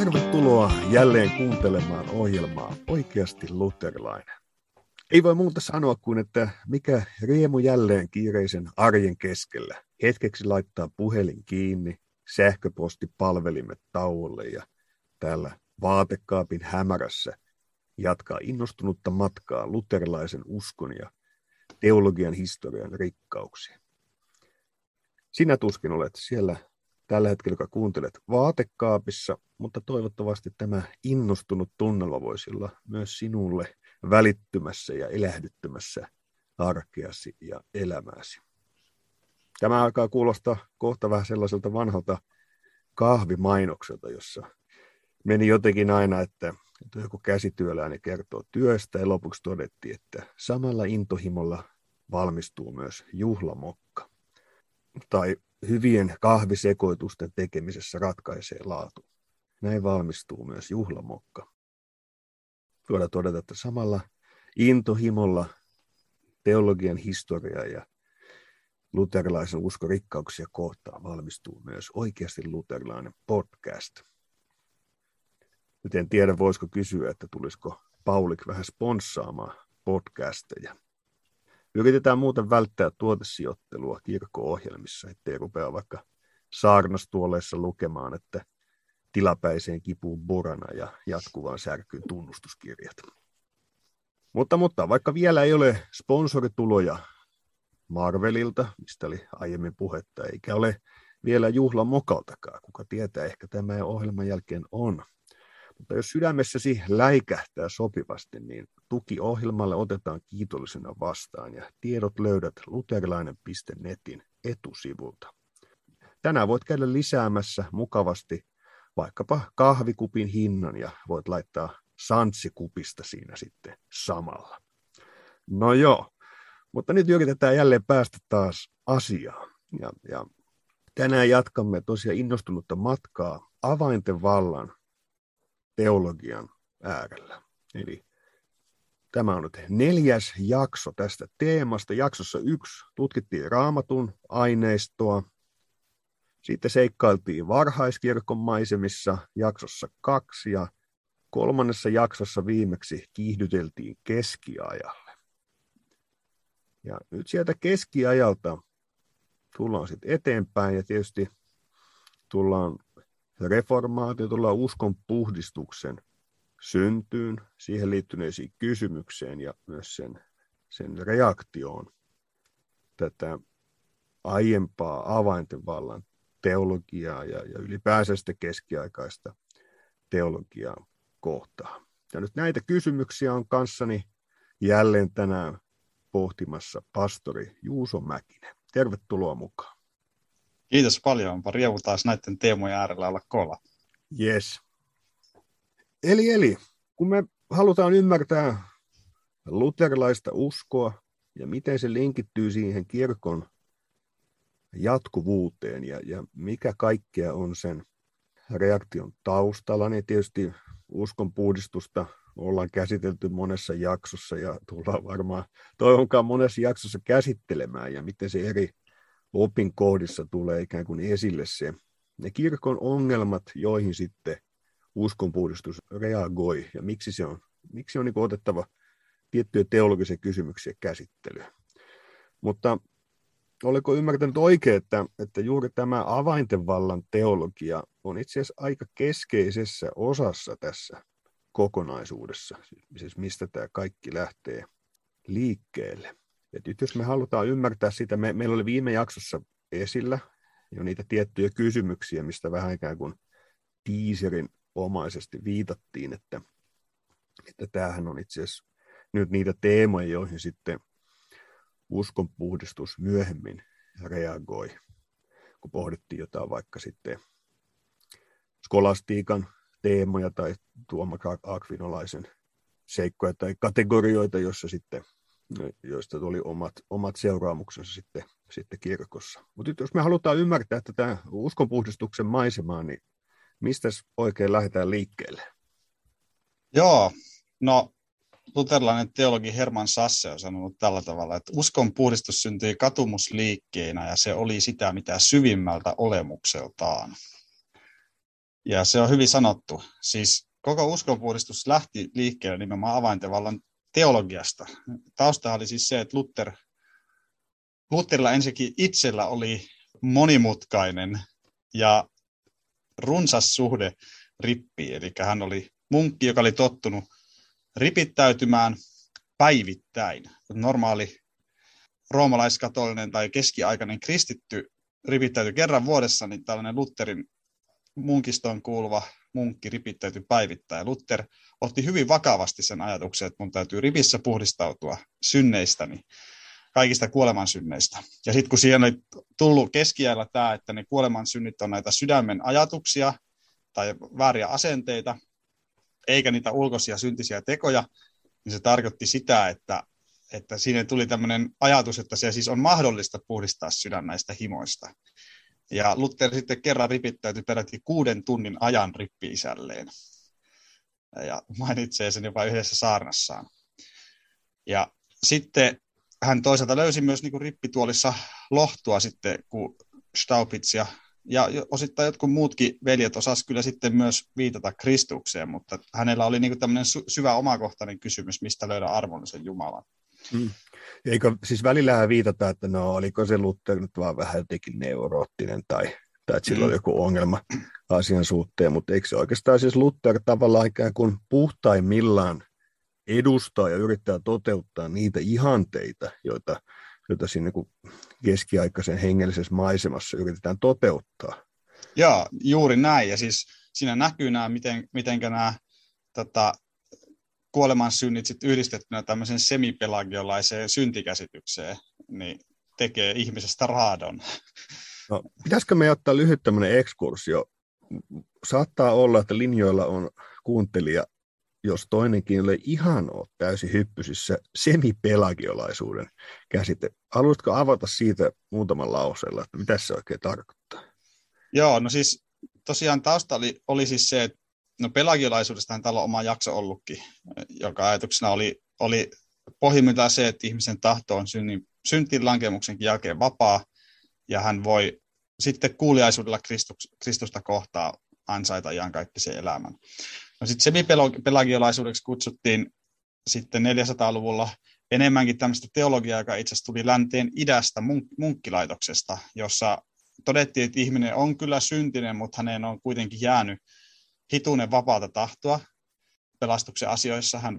Tervetuloa jälleen kuuntelemaan ohjelmaa Oikeasti Luterilainen. Ei voi muuta sanoa kuin, että mikä riemu jälleen kiireisen arjen keskellä. Hetkeksi laittaa puhelin kiinni, sähköpostipalvelimet tauolle ja täällä vaatekaapin hämärässä jatkaa innostunutta matkaa luterilaisen uskon ja teologian historian rikkauksiin. Sinä tuskin olet siellä tällä hetkellä, kun kuuntelet vaatekaapissa, mutta toivottavasti tämä innostunut tunnelma voisi olla myös sinulle välittymässä ja elähdyttämässä arkeasi ja elämääsi. Tämä alkaa kuulostaa kohta vähän sellaiselta vanhalta kahvimainokselta, jossa meni jotenkin aina, että joku käsityöläinen kertoo työstä ja lopuksi todettiin, että samalla intohimolla valmistuu myös juhlamokka. Tai hyvien kahvisekoitusten tekemisessä ratkaisee laatu. Näin valmistuu myös juhlamokka. Voidaan todeta, että samalla intohimolla teologian historiaa ja luterilaisen uskon rikkauksia kohtaan valmistuu myös Oikeasti Luterilainen podcast. Nyt en tiedä, voisiko kysyä, että tulisiko Paulik vähän sponssaamaan podcasteja. Yritetään muuten välttää tuotesijoittelua kirkko-ohjelmissa, ettei rupea vaikka saarnastuoleissa lukemaan, että tilapäiseen kipuun borana ja jatkuvaan särkyyn tunnustuskirjat. Mutta vaikka vielä ei ole sponsorituloja Marvelilta, mistä oli aiemmin puhetta, eikä ole vielä juhlamokaltakaan, kuka tietää, ehkä tämä ohjelman jälkeen on. Mutta jos sydämessäsi läikähtää sopivasti, niin tuki ohjelmalle otetaan kiitollisena vastaan ja tiedot löydät luterilainen.netin etusivulta. Tänään voit käydä lisäämässä mukavasti vaikkapa kahvikupin hinnan ja voit laittaa santsikupista siinä sitten samalla. No joo, mutta nyt yritetään jälleen päästä taas asiaan. Ja tänään jatkamme tosiaan innostunutta matkaa avainten vallan teologian äärellä. Eli tämä on nyt 4. jakso tästä teemasta. Jaksossa 1 tutkittiin Raamatun aineistoa. Sitten seikkailtiin varhaiskirkon maisemissa jaksossa 2 ja 3. jaksossa viimeksi kiihdyteltiin keskiajalle. Ja nyt sieltä keskiajalta tullaan sitten eteenpäin ja tietysti tullaan reformaatio, tullaan uskon puhdistuksen syntyyn, siihen liittyneisiin kysymykseen ja myös sen reaktioon tätä aiempaa avainten vallan teologiaa ja ylipäänsä sitä keskiaikaista teologiaa kohtaan. Ja nyt näitä kysymyksiä on kanssani jälleen tänään pohtimassa pastori Juuso Mäkinen. Tervetuloa mukaan. Kiitos paljon, onpa rievu taas näiden teemojen äärellä olla koolla. Yes. Eli kun me halutaan ymmärtää luterilaista uskoa ja miten se linkittyy siihen kirkon jatkuvuuteen ja mikä kaikkea on sen reaktion taustalla, niin tietysti uskonpuhdistusta ollaan käsitelty monessa jaksossa ja tullaan varmaan toivonkaan monessa jaksossa käsittelemään ja miten se eri opinkohdissa tulee ikään kuin esille ne kirkon ongelmat, joihin sitten uskonpuhdistus reagoi ja miksi on niin kuin otettava tiettyjä teologisia kysymyksiä käsittelyyn. Mutta oliko ymmärtänyt oikein, että juuri tämä avaintenvallan teologia on itse asiassa aika keskeisessä osassa tässä kokonaisuudessa, siis mistä tämä kaikki lähtee liikkeelle. Et nyt jos me halutaan ymmärtää sitä, meillä oli viime jaksossa esillä jo niitä tiettyjä kysymyksiä, mistä vähän ikään kuin tiiserinomaisesti viitattiin, että tämähän on itse asiassa nyt niitä teemoja, joihin sitten uskonpuhdistus myöhemmin reagoi, kun pohdittiin jotain vaikka sitten skolastiikan teemoja tai Tuomas Akvinolaisen seikkoja tai kategorioita, joista tuli omat seuraamuksensa sitten kirkossa. Mutta jos me halutaan ymmärtää tätä uskonpuhdistuksen maisemaa, niin mistä oikein lähdetään liikkeelle? Joo, no luterilainen teologi Hermann Sasse on sanonut tällä tavalla, että uskonpuhdistus syntyi katumusliikkeenä ja se oli sitä mitä syvimmältä olemukseltaan. Ja se on hyvin sanottu. Siis koko uskonpuhdistus lähti liikkeelle nimenomaan avaintevallan teologiasta. Tausta oli siis se, että Lutherilla ensinnäkin itsellä oli monimutkainen ja runsas suhde rippiin. Eli hän oli munkki, joka oli tottunut ripittäytymään päivittäin. Normaali roomalaiskatolinen tai keskiaikainen kristitty ripittäytyi kerran vuodessa, niin tällainen Lutherin munkistoon kuuluva munkki ripittäytyi päivittäin. Luther otti hyvin vakavasti sen ajatuksen, että mun täytyy ripissä puhdistautua synneistäni, kaikista kuolemansynneistä. Ja sitten kun siihen oli tullut keskiajalla tämä, että ne kuolemansynnit on näitä sydämen ajatuksia tai vääriä asenteita, eikä niitä ulkoisia syntisiä tekoja, niin se tarkoitti sitä, että siinä tuli tämmöinen ajatus, että se siis on mahdollista puhdistaa sydän näistä himoista. Ja Luther sitten kerran ripittäytyi peräti 6 tunnin ajan rippi-isälleen. Ja mainitsee sen jopa yhdessä saarnassaan. Ja sitten hän toisaalta löysi myös niin kuin rippituolissa lohtua sitten, kun Staupitz ja osittain jotkut muutkin veljet osasivat kyllä sitten myös viitata Kristukseen, mutta hänellä oli niin kuin tämmöinen syvä omakohtainen kysymys, mistä löydä armollisen Jumalan. Mm. Eikö siis välillähän viitata, että no oliko se Luther nyt vaan vähän jotenkin neuroottinen tai että sillä oli joku ongelma asian suhteen, mutta eikö se oikeastaan siis Luther tavallaan ikään kuin puhtaimmillaan edustaa ja yrittää toteuttaa niitä ihanteita, joita siinä keskiaikaisen hengellisessä maisemassa yritetään toteuttaa. Joo, juuri näin. Ja siis siinä näkyy nämä, mitenkä nämä kuolemansynnit sitten yhdistettynä tämmöisen semipelagiolaiseen syntikäsitykseen, niin tekee ihmisestä raadon. No, pitäisikö me ottaa lyhyt tämmöinen ekskursio? Saattaa olla, että linjoilla on kuuntelija, jos toinenkin ei ihan ole täysin hyppysissä semipelagiolaisuuden käsite. Haluaisitko avata siitä muutaman lauseella, että mitä se oikein tarkoittaa? Joo, no siis tosiaan tausta oli siis se, että no pelagiolaisuudestahan täällä on oma jakso ollutkin, joka ajatuksena oli pohjimmiltaan se, että ihmisen tahto on syntiin lankemuksenkin jälkeen vapaa, ja hän voi sitten kuuliaisuudella Kristusta kohtaa ansaita iankaikkisen elämän. No sitten semipelagiolaisuudeksi kutsuttiin sitten 400-luvulla enemmänkin tämmöistä teologiaa, joka itse asiassa tuli länteen idästä munkkilaitoksesta, jossa todettiin, että ihminen on kyllä syntinen, mutta häneen on kuitenkin jäänyt hituinen vapaata tahtoa pelastuksen asioissa. Hän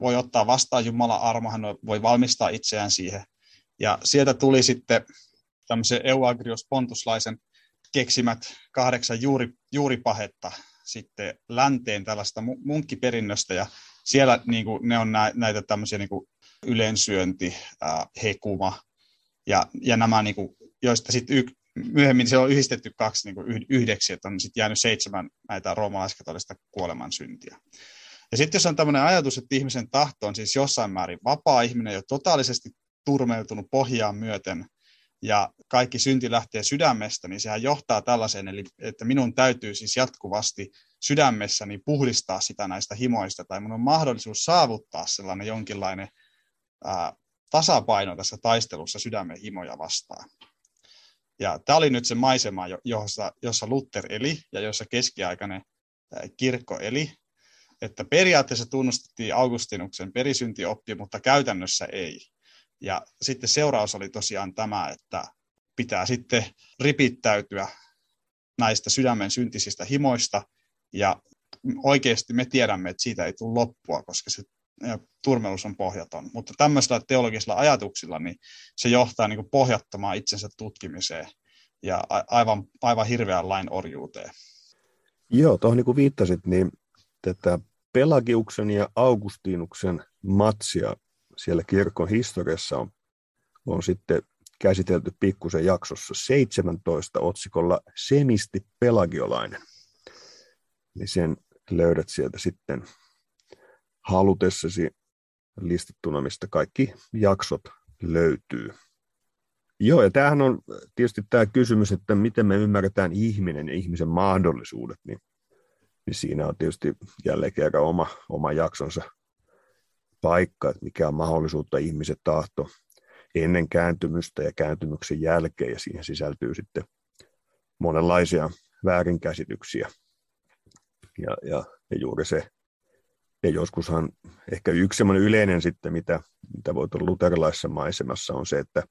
voi ottaa vastaan Jumalan armo, hän voi valmistaa itseään siihen. Ja sieltä tuli sitten tämmöisen Euagrios Pontuslaisen keksimät 8 juuripahetta sitten länteen tällaista munkkiperinnöstä, ja siellä niin kuin, ne on näitä tämmöisiä niin kuin ylensyönti, hekuma ja nämä, niin kuin, joista sitten myöhemmin se on yhdistetty 2 niin kuin yhdeksi, että on sitten jäänyt 7 näitä roomalaiskatolista kuolemansyntiä. Ja sitten jos on tämmöinen ajatus, että ihmisen tahto on siis jossain määrin vapaa, ihminen ei ole totaalisesti turmeutunut pohjaan myöten, ja kaikki synti lähtee sydämestä, niin sehän johtaa tällaiseen, eli että minun täytyy siis jatkuvasti sydämessäni puhdistaa sitä näistä himoista, tai minun on mahdollisuus saavuttaa sellainen jonkinlainen tasapaino tässä taistelussa sydämen himoja vastaan. Ja tämä oli nyt se maisema, jossa Luther eli ja jossa keskiaikainen kirkko eli, että periaatteessa tunnustettiin Augustinuksen perisyntioppi, mutta käytännössä ei. Ja sitten seuraus oli tosiaan tämä, että pitää sitten ripittäytyä näistä sydämen syntisistä himoista. Ja oikeasti me tiedämme, että siitä ei tule loppua, koska se turmelus on pohjaton. Mutta tämmöisillä teologisilla ajatuksilla niin se johtaa niin kuin pohjattomaan itsensä tutkimiseen ja aivan hirveän lain orjuuteen. Joo, tuohon niin kuin viittasit, niin tätä Pelagiuksen ja Augustinuksen matsia siellä kirkon historiassa on sitten käsitelty pikkusen jaksossa 17 otsikolla Semisti pelagiolainen. Niin sen löydät sieltä sitten halutessasi listattuna, mistä kaikki jaksot löytyy. Joo, ja tämähän on tietysti tämä kysymys, että miten me ymmärretään ihminen ja ihmisen mahdollisuudet, niin siinä on tietysti jälleen kerran oma jaksonsa paikka, että mikä on mahdollisuutta ihmisen tahto ennen kääntymystä ja kääntymyksen jälkeen, ja siihen sisältyy sitten monenlaisia väärinkäsityksiä ja juuri se. Ja joskushan ehkä yksi sellainen yleinen sitten, mitä voi olla luterilaisessa maisemassa, on se, että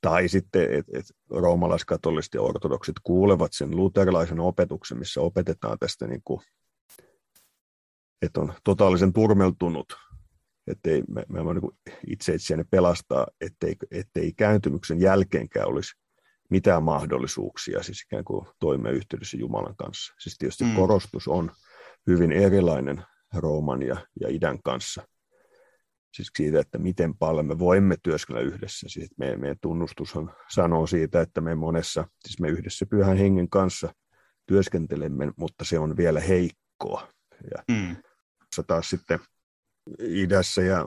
tai sitten, että roomalaiskatoliset ja ortodoksit kuulevat sen luterilaisen opetuksen, missä opetetaan tästä, niin kuin, että on totaalisen turmeltunut, että mä voin niin itse itseäni pelastaa, ettei kääntymyksen jälkeenkään olisi mitään mahdollisuuksia siis ikään kuin toimia yhteydessä Jumalan kanssa. Siis tietysti korostus on hyvin erilainen Rooman ja idän kanssa. Siis siitä, että miten paljon me voimme työskennellä yhdessä. Siis meidän tunnustushan sanoo siitä, että me yhdessä Pyhän Hengen kanssa työskentelemme, mutta se on vielä heikkoa. Ja taas sitten idässä ja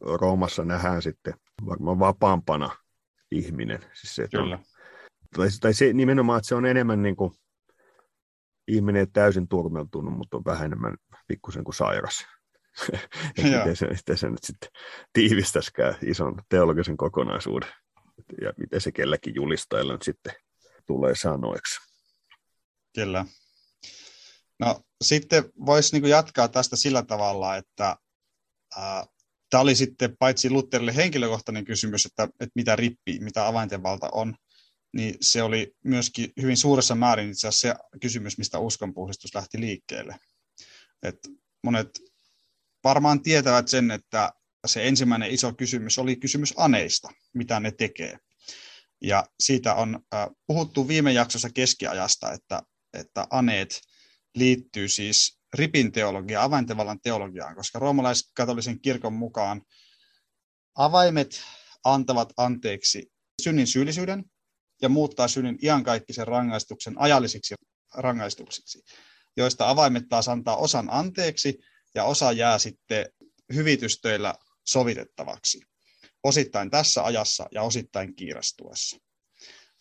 Roomassa nähdään sitten varmaan vapaampana ihminen. Siis se, että on, tai se nimenomaan, että se on enemmän niin kuin, ihminen ei täysin turmeltunut, mutta on vähän enemmän pikkusen kuin sairas. Miten se nyt sitten tiivistäisikään ison teologisen kokonaisuuden. Ja miten se kelläkin julistajalla nyt sitten tulee sanoiksi. Kyllä. No sitten voisi niin kuin jatkaa tästä sillä tavalla, että tämä oli sitten paitsi Lutherille henkilökohtainen kysymys, että mitä rippi, mitä avaintenvalta on, niin se oli myöskin hyvin suuressa määrin itse asiassa se kysymys, mistä uskonpuhdistus lähti liikkeelle. Että monet varmaan tietävät sen, että se ensimmäinen iso kysymys oli kysymys aneista, mitä ne tekee. Ja siitä on puhuttu viime jaksossa keskiajasta, että aneet liittyy siis ripin teologiaan, avaintevallan teologiaan, koska roomalaiskatolisen kirkon mukaan avaimet antavat anteeksi synnin syyllisyyden ja muuttaa synnin iankaikkisen rangaistuksen ajallisiksi rangaistuksiksi, joista avaimet taas antaa osan anteeksi ja osa jää sitten hyvitystöillä sovitettavaksi, osittain tässä ajassa ja osittain kiirastuessa.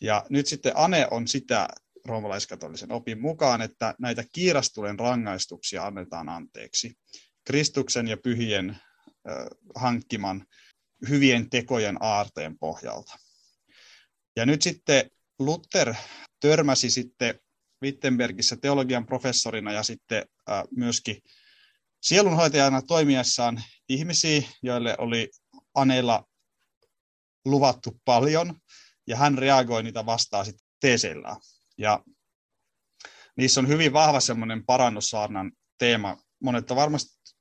Ja nyt sitten ane on sitä roomalaiskatolisen opin mukaan, että näitä kiirastulen rangaistuksia annetaan anteeksi Kristuksen ja pyhien hankkiman hyvien tekojen aarteen pohjalta. Ja nyt sitten Luther törmäsi sitten Wittenbergissä teologian professorina ja sitten myöskin sielunhoitajana toimiessaan ihmisiä, joille oli aneilla luvattu paljon, ja hän reagoi niitä vastaan sitten teeseillään. Ja niissä on hyvin vahva semmoinen parannussaarnan teema. Monet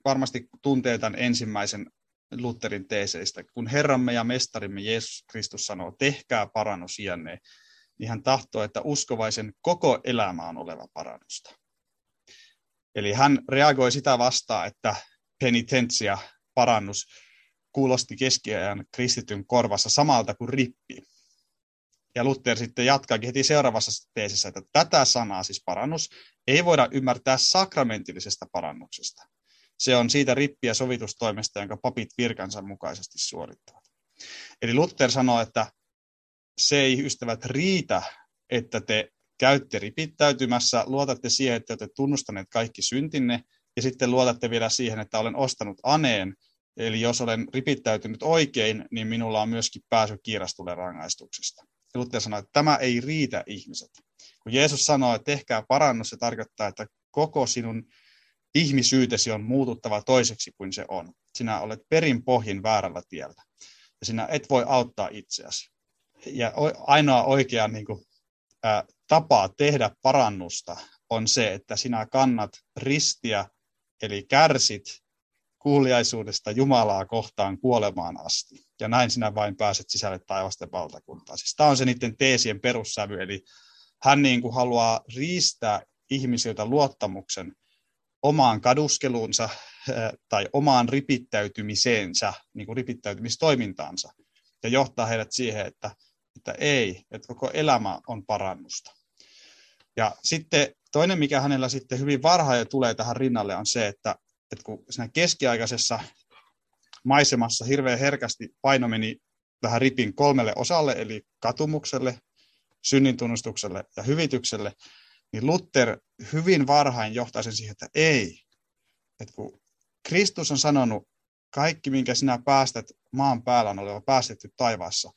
varmasti tuntee tämän ensimmäisen Lutherin teeseistä. Kun Herramme ja Mestarimme Jeesus Kristus sanoo, tehkää parannus iänne, niin hän tahtoo, että uskovaisen koko elämä on oleva parannusta. Eli hän reagoi sitä vastaan, että penitentsia, parannus, kuulosti keskiajan kristityn korvassa samalta kuin rippi. Ja Luther sitten jatkaakin heti seuraavassa teesissä, että tätä sanaa, siis parannus, ei voida ymmärtää sakramentillisesta parannuksesta. Se on siitä rippiä sovitustoimesta, jonka papit virkansa mukaisesti suorittavat. Eli Luther sanoo, että se ei, ystävät, riitä, että te käytte ripittäytymässä, luotatte siihen, että olette tunnustaneet kaikki syntinne, ja sitten luotatte vielä siihen, että olen ostanut aneen, eli jos olen ripittäytynyt oikein, niin minulla on myöskin pääsy kiirastuleen rangaistuksesta. Ja Luther sanoi, että tämä ei riitä, ihmiset. Kun Jeesus sanoo, että tehkää parannus, se tarkoittaa, että koko sinun ihmisyytesi on muututtava toiseksi kuin se on. Sinä olet perinpohjin väärällä tiellä ja sinä et voi auttaa itseäsi. Ja ainoa oikea niin kuin, tapa tehdä parannusta on se, että sinä kannat ristiä, eli kärsit kuuliaisuudesta Jumalaa kohtaan kuolemaan asti. Ja näin sinä vain pääset sisälle taivasten valtakuntaan. Siis tämä on se niiden teesien perussävy, eli hän niin kuin haluaa riistää ihmisiltä luottamuksen omaan kaduskeluunsa tai omaan ripittäytymiseensä, niin kuin ripittäytymistoimintaansa, ja johtaa heidät siihen, että ei, että koko elämä on parannusta. Ja sitten toinen, mikä hänellä sitten hyvin varhain tulee tähän rinnalle, on se, että kun siinä keskiaikaisessa maisemassa hirveän herkästi paino meni tähän ripin kolmelle osalle, eli katumukselle, synnintunnustukselle ja hyvitykselle, niin Luther hyvin varhain johtaa sen siihen, että ei. Että kun Kristus on sanonut, kaikki minkä sinä päästät maan päällä on oleva päästetty taivaassa,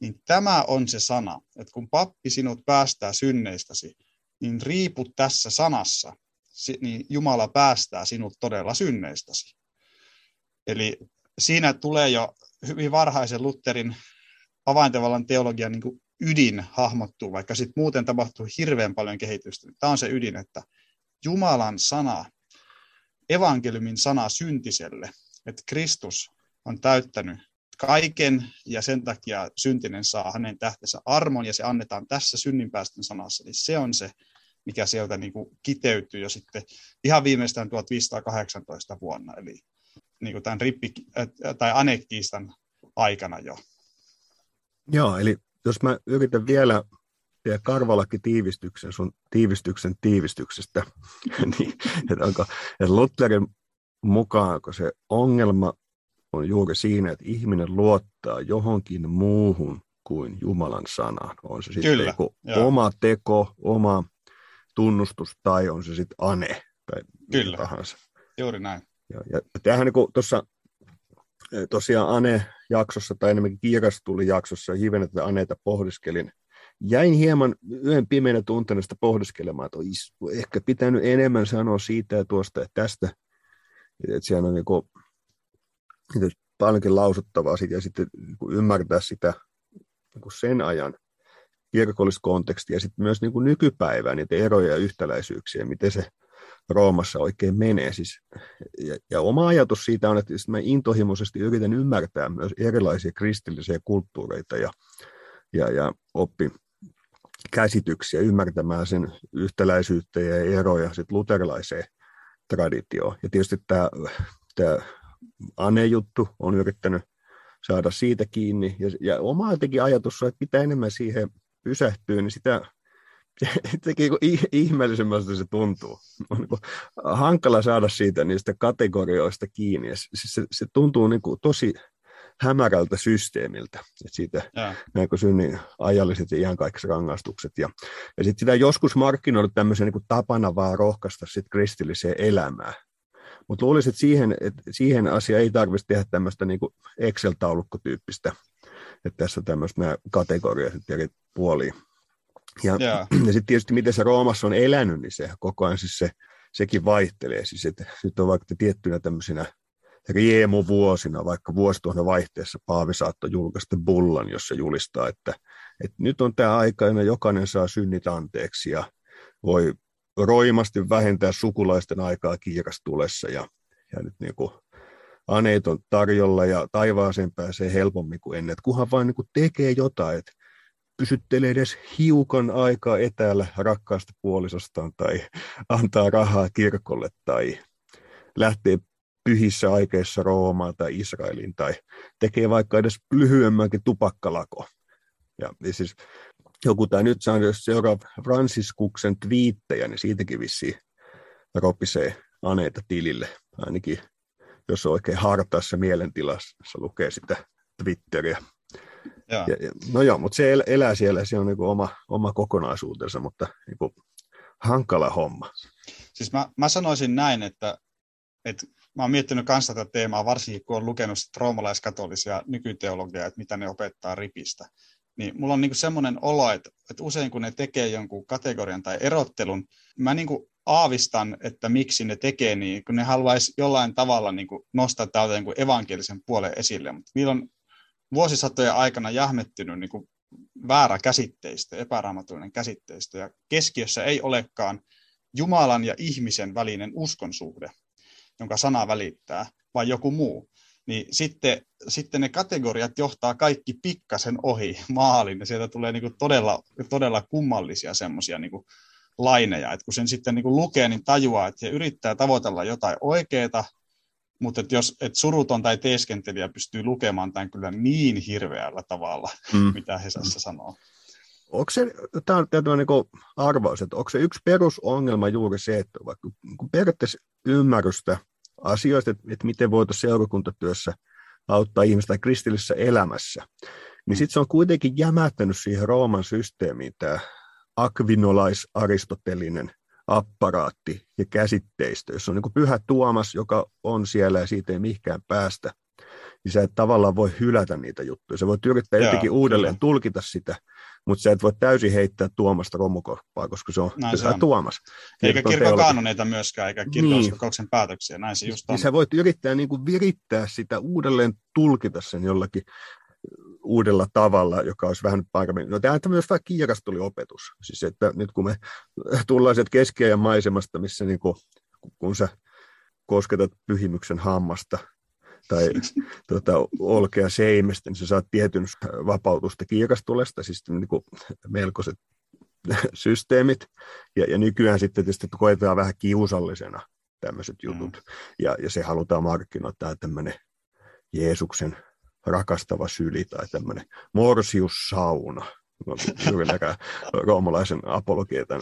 niin tämä on se sana, että kun pappi sinut päästää synneistäsi, niin riipu tässä sanassa. niin Jumala päästää sinut todella synneistäsi. Eli siinä tulee jo hyvin varhaisen Lutherin avaintavallan teologian niin kuin ydin hahmottuu, vaikka sitten muuten tapahtuu hirveän paljon kehitystä. Tämä on se ydin, että Jumalan sana, evankeliumin sana syntiselle, että Kristus on täyttänyt kaiken ja sen takia syntinen saa hänen tähtensä armon ja se annetaan tässä synninpäästön sanassa. Eli se on se, mikä sieltä niin kuin kiteytyy jo sitten ihan viimeistään 1518 vuonna, eli niin kuin tämän anekkiistan aikana jo. Joo, eli jos mä yritän vielä tehdä Karvalakki tiivistyksen sun tiivistyksen tiivistyksestä, niin että Lutherin mukaan, kun se ongelma on juuri siinä, että ihminen luottaa johonkin muuhun kuin Jumalan sanaan. On se sitten oma teko, oma tunnustus tai on se sitten ane tai mitä tahansa. Juuri näin. Ja tämähän niin tuossa tosiaan ane-jaksossa tai enemmänkin kiirastuli-jaksossa hivenen tätä aneita pohdiskelin. Jäin hieman yön pimeänä tunteena sitä pohdiskelemaan, että olisi ehkä pitänyt enemmän sanoa siitä ja tuosta ja tästä. Että siellä on niin kuin paljonkin lausuttavaa siitä ja sitten ymmärtää sitä sen ajan kirkollista kontekstia ja sitten myös nykypäivää, niitä eroja ja yhtäläisyyksiä, miten se Roomassa oikein menee. Ja oma ajatus siitä on, että mä intohimoisesti yritän ymmärtää myös erilaisia kristillisiä kulttuureita ja oppikäsityksiä ymmärtämään sen yhtäläisyyttä ja eroja sitten luterilaiseen traditioon. Ja tietysti tämä Ane-juttu on yrittänyt saada siitä kiinni. Ja oma jotenkin ajatus on, että mitä enemmän siihen pysähtyy, niin sitä ihmeellisemmästä se tuntuu. On niin kuin hankala saada siitä niistä kategorioista kiinni. Siis se tuntuu niin kuin tosi hämärältä systeemiltä. Et siitä näin kuin synnin ajalliset ja iankaikiset rangaistukset. Ja sitten sitä joskus markkinoidut tämmöisen niin kuin tapana vaan rohkaista sit kristilliseen elämään. Mutta luulisin, että siihen asiaan ei tarvitsisi tehdä tämmöistä niinku Excel-taulukkotyyppistä, että tässä on tämmöistä nämä kategoriat eri puoliin. Ja sitten tietysti, miten se Roomassa on elänyt, niin se koko ajan siis sekin vaihtelee. Siis, että nyt on vaikka tiettynä tämmöisinä riemuvuosina, vaikka vuosituhannen vaihteessa paavi saattoi julkaista bullan, jossa julistaa, että nyt on tämä aika, ja jokainen saa synnit anteeksi ja voi roimasti vähentää sukulaisten aikaa kiirastulessa ja nyt niin kuin aneet on tarjolla ja taivaaseen pääsee helpommin kuin ennen. Et kunhan vain niin kuin tekee jotain, että pysyttelee edes hiukan aikaa etäällä rakkaasta puolisostaan tai antaa rahaa kirkolle tai lähtee pyhissä aikeissa Roomaan tai Israeliin tai tekee vaikka edes lyhyemmänkin tupakkalako. Ja siis joku tämä nyt seuraa Fransiskuksen twiittejä, niin siitäkin vissiin ropisee aneita tilille. Ainakin jos on oikein hartaassa mielentilassa lukee sitä Twitteriä. No joo, mutta se elää siellä, se on niin kuin oma kokonaisuutensa, mutta niin kuin hankala homma. Siis mä sanoisin näin, että mä oon miettinyt kanssa tätä teemaa, varsinkin kun on lukenut roomalaiskatolisia nykyteologiaa, että mitä ne opettaa ripistä. Niin mulla on niinku semmoinen olo, että usein kun ne tekee jonkun kategorian tai erottelun, mä niinku aavistan, että miksi ne tekee niin, kun ne haluaisi jollain tavalla niinku nostaa täältä jonkun evankelisen puolen esille. Mutta niillä on vuosisatojen aikana jähmettynyt niinku väärä käsitteistö, epäraamatullinen käsitteistö, ja keskiössä ei olekaan Jumalan ja ihmisen välinen uskonsuhde, jonka sana välittää, vaan joku muu. Niin sitten ne kategoriat johtaa kaikki pikkasen ohi maalin, ja sieltä tulee niinku todella, todella kummallisia semmoisia niinku laineja. Et kun sen sitten niinku lukee, niin tajuaa, että he yrittää tavoitella jotain oikeaa, mutta jos suruton tai teeskentelijä pystyy lukemaan tämän kyllä niin hirveällä tavalla, mitä Hesassa sanoo. Onko se, tämä on tämmöinen niinku arvaus, että onko se yksi perusongelma juuri se, että vaikka periaatteessa ymmärrystä asioista, että miten voitaisiin seurakuntatyössä auttaa ihmistä tai kristillisessä elämässä, niin sitten se on kuitenkin jämättänyt siihen Rooman systeemiin tämä akvinolais-aristotelinen apparaatti ja käsitteistö, jossa on niin kuin Pyhä Tuomas, joka on siellä ja siitä ei mihinkään päästä, niin sä et tavallaan voi hylätä niitä juttuja. Sä voit yrittää jotenkin uudelleen tulkita sitä, mutta sä et voi täysin heittää Tuomasta romukorppaa, koska se on, se on Tuomas. Eikä kirkon kaanoneita myöskään, eikä kirkolliskokouksen päätöksiä, näin se just on. Ja sä voit yrittää niin kuin virittää sitä, uudelleen tulkita sen jollakin uudella tavalla, joka olisi vähän paremmin. No tämä myös vähän kiirastuli opetus. Siis että nyt kun me tullaan sieltä keskiajan maisemasta, missä niin kun sä kosketat pyhimyksen hammasta tai olkea seimestä, niin sä saat tietyn vapautusta kiirastulesta, siis niin kuin melkoiset systeemit. Ja nykyään sitten tietysti koetaan vähän kiusallisena tämmöiset jutut. Ja se halutaan markkinoittaa tämmöinen Jeesuksen rakastava syli tai tämmöinen morsiussauna. Juuri näkään roomalaisen apologietan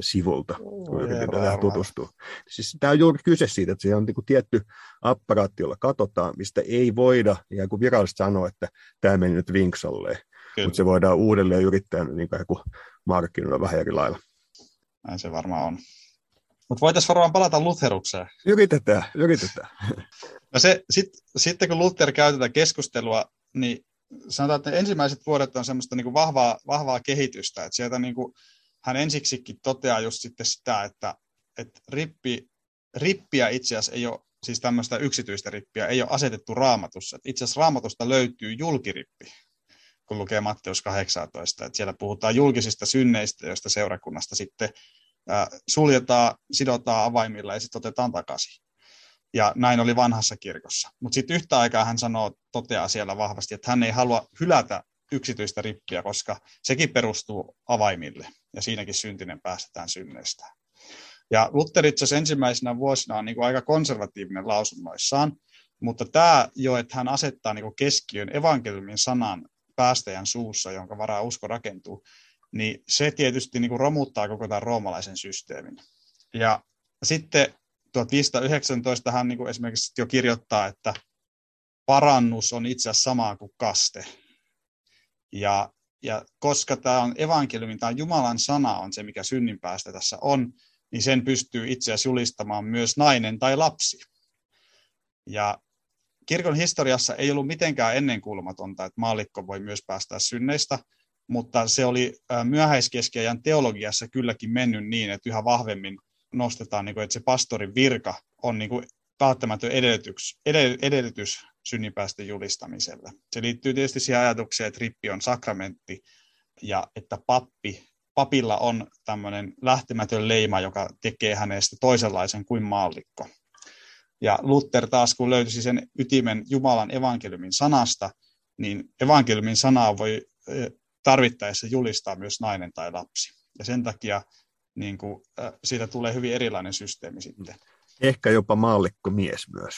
sivulta, kun yritetään tutustua. Siis tämä on juuri kyse siitä, että se on niin kuin tietty apparaatti, jolla katsotaan, mistä ei voida ikään kuin virallisesti sanoa, että tämä meni nyt vinksalleen, mutta se voidaan uudelleen yrittää niin kuin markkinoilla vähän eri lailla. Näin se varmaan on. Mutta voitaisiin varmaan palata Lutherukseen. Yritetään. No sitten kun Luther käy tätä keskustelua, niin sanotaan, että ensimmäiset vuodet on semmoista niin kuin vahvaa kehitystä. Että sieltä niin kuin hän ensiksikin toteaa just sitten sitä, että rippiä itse asiassa ei ole, siis tämmöistä yksityistä rippiä, ei ole asetettu Raamatussa. Että itse asiassa Raamatusta löytyy julkirippi, kun lukee Matteus 18. Että siellä puhutaan julkisista synneistä, joista seurakunnasta sitten suljetaan, sidotaan avaimilla ja sitten otetaan takaisin. Ja näin oli vanhassa kirkossa. Mutta sitten yhtä aikaa hän toteaa siellä vahvasti, että hän ei halua hylätä yksityistä rippiä, koska sekin perustuu avaimille. Ja siinäkin syntinen päästetään synneistään. Ja Luther itse asiassa ensimmäisenä vuosina on niin kuin aika konservatiivinen lausunnoissaan. Mutta tämä jo, että hän asettaa niin kuin keskiön evankeliumin sanan päästäjän suussa, jonka varaa usko rakentuu, niin se tietysti niin kuin romuttaa koko tämän roomalaisen systeemin. Ja sitten 1519 hän niin kuin esimerkiksi jo kirjoittaa, että parannus on itse asiassa sama kuin kaste. Ja koska tämä on evankeliumi, tämä Jumalan sana on se, mikä synnin päästä tässä on, niin sen pystyy itse asiassa julistamaan myös nainen tai lapsi. Ja kirkon historiassa ei ollut mitenkään ennenkuulumatonta, että maallikko voi myös päästä synneistä, mutta se oli myöhäiskeskiajan teologiassa kylläkin mennyt niin, että yhä vahvemmin nostetaan, että se pastorin virka on välttämätön edellytys synninpäästön julistamiselle. Se liittyy tietysti siihen ajatukseen, että rippi on sakramentti ja että papilla on tämmöinen lähtemätön leima, joka tekee hänestä toisenlaisen kuin maallikko. Ja Luther taas, kun löysi sen ytimen Jumalan evankeliumin sanasta, niin evankeliumin sanaa voi tarvittaessa julistaa myös nainen tai lapsi. Ja sen takia niin kuin, siitä tulee hyvin erilainen systeemi sitten. Ehkä jopa maallikkomies myös.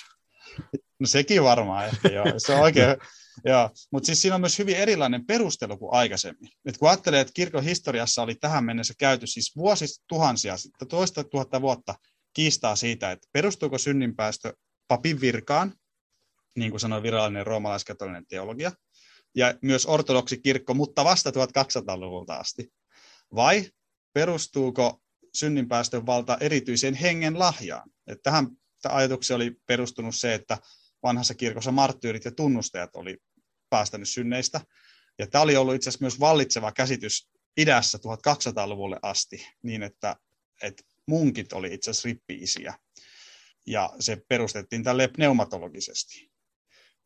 No sekin varmaan ehkä, joo. Se on oikein, joo. Mutta siis siinä on myös hyvin erilainen perustelu kuin aikaisemmin. Et kun ajattelee, että kirkon historiassa oli tähän mennessä käyty siis vuosituhansia, sitten toista tuhatta vuotta kiistaa siitä, että perustuuko synninpäästö papin virkaan, niin kuin sanoi virallinen roomalaiskatolinen teologia, ja myös ortodoksi kirkko, mutta vasta 1200-luvulta asti. Vai perustuuko synninpäästön valta erityiseen hengen lahjaan? Että tähän ajatukseen oli perustunut se, että vanhassa kirkossa marttyyrit ja tunnustajat oli päästänyt synneistä. Ja tämä oli ollut itse asiassa myös vallitseva käsitys idässä 1200-luvulle asti, niin että munkit oli itse asiassa rippi-isiä. Ja se perustettiin tälle pneumatologisesti.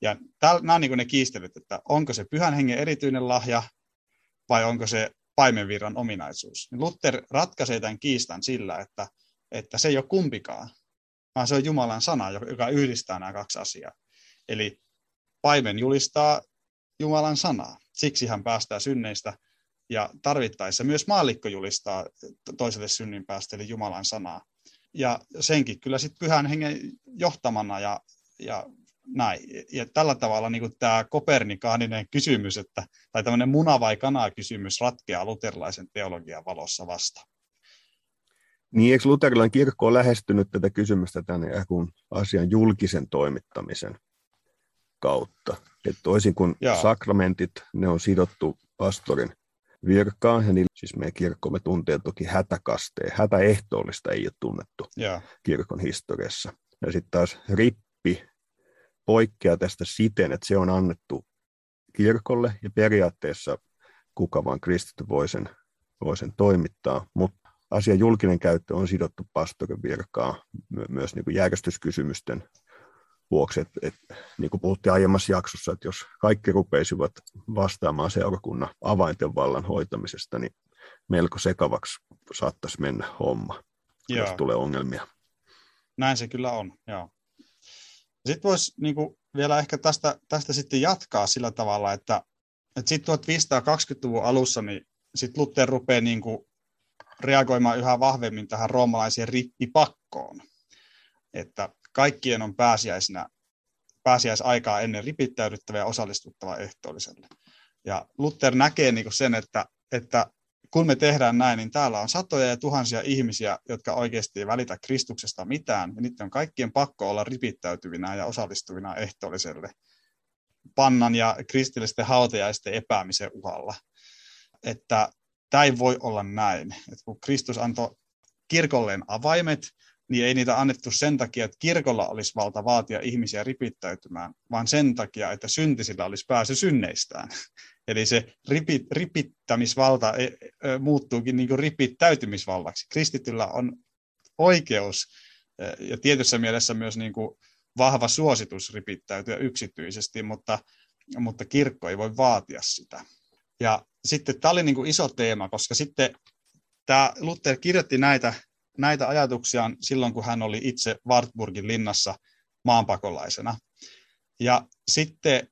Ja nämä on niin kuin ne kiistelyt, että onko se pyhän hengen erityinen lahja vai onko se paimenvirran ominaisuus. Luther ratkaisee tämän kiistan sillä, että se ei ole kumpikaan, vaan se on Jumalan sana, joka yhdistää nämä kaksi asiaa. Eli paimen julistaa Jumalan sanaa, siksi hän päästää synneistä, ja tarvittaessa myös maallikko julistaa toiselle synninpäästäjälle Jumalan sanaa. Ja senkin kyllä sitten pyhän hengen johtamana ja näin. Ja tällä tavalla niin kuin tämä kopernikaaninen kysymys, tai tämmöinen muna vai kanaa kysymys ratkeaa luterilaisen teologian valossa vasta. Niin, eikö luterilainen kirkko ole lähestynyt tätä kysymystä tämän asian julkisen toimittamisen kautta? Että toisin kuin sakramentit, ne on sidottu pastorin virkaan, ja niillä, siis meidän kirkkomme tuntee toki hätäkasteen. Hätäehtoollista ei ole tunnettu kirkon historiassa. Ja sitten taas rippi poikkeaa tästä siten, että se on annettu kirkolle ja periaatteessa kuka vaan kristitty voi sen toimittaa, mutta asian julkinen käyttö on sidottu pastorin virkaan myös niin kuin järjestyskysymysten vuoksi, että niin kuin puhuttiin aiemmassa jaksossa, että jos kaikki rupeisivat vastaamaan seurakunnan avainten vallan hoitamisesta, niin melko sekavaksi saattaisi mennä homma, joo, jos tulee ongelmia. Näin se kyllä on, joo. Sitten voisi niin kuin vielä ehkä tästä sitten jatkaa sillä tavalla, että sitten 1520-luvun alussa niin sitten Luther rupeaa niin kuin reagoimaan yhä vahvemmin tähän roomalaiseen rippipakkoon, että kaikkien on pääsiäisaikaa ennen ripittäydyttävä ja osallistuttava ehtoolliselle. Ja Luther näkee niin kuin sen, että kun me tehdään näin, niin täällä on satoja ja tuhansia ihmisiä, jotka oikeasti ei välitä Kristuksesta mitään, ja niiden on kaikkien pakko olla ripittäytyvinä ja osallistuvina ehtoolliselle pannan ja kristillisten hautajaisten epäämisen uhalla. Että tämä ei voi olla näin. Että kun Kristus antoi kirkolleen avaimet, niin ei niitä annettu sen takia, että kirkolla olisi valta vaatia ihmisiä ripittäytymään, vaan sen takia, että syntisillä olisi pääsy synneistään. Eli se ripittämisvalta muuttuukin niin kuin ripittäytymisvallaksi. Kristityllä on oikeus ja tietyssä mielessä myös niin kuin vahva suositus ripittäytyä yksityisesti, mutta kirkko ei voi vaatia sitä. Ja sitten tämä oli niin kuin iso teema, koska sitten tämä Luther kirjoitti näitä ajatuksiaan silloin, kun hän oli itse Wartburgin linnassa maanpakolaisena. Ja sitten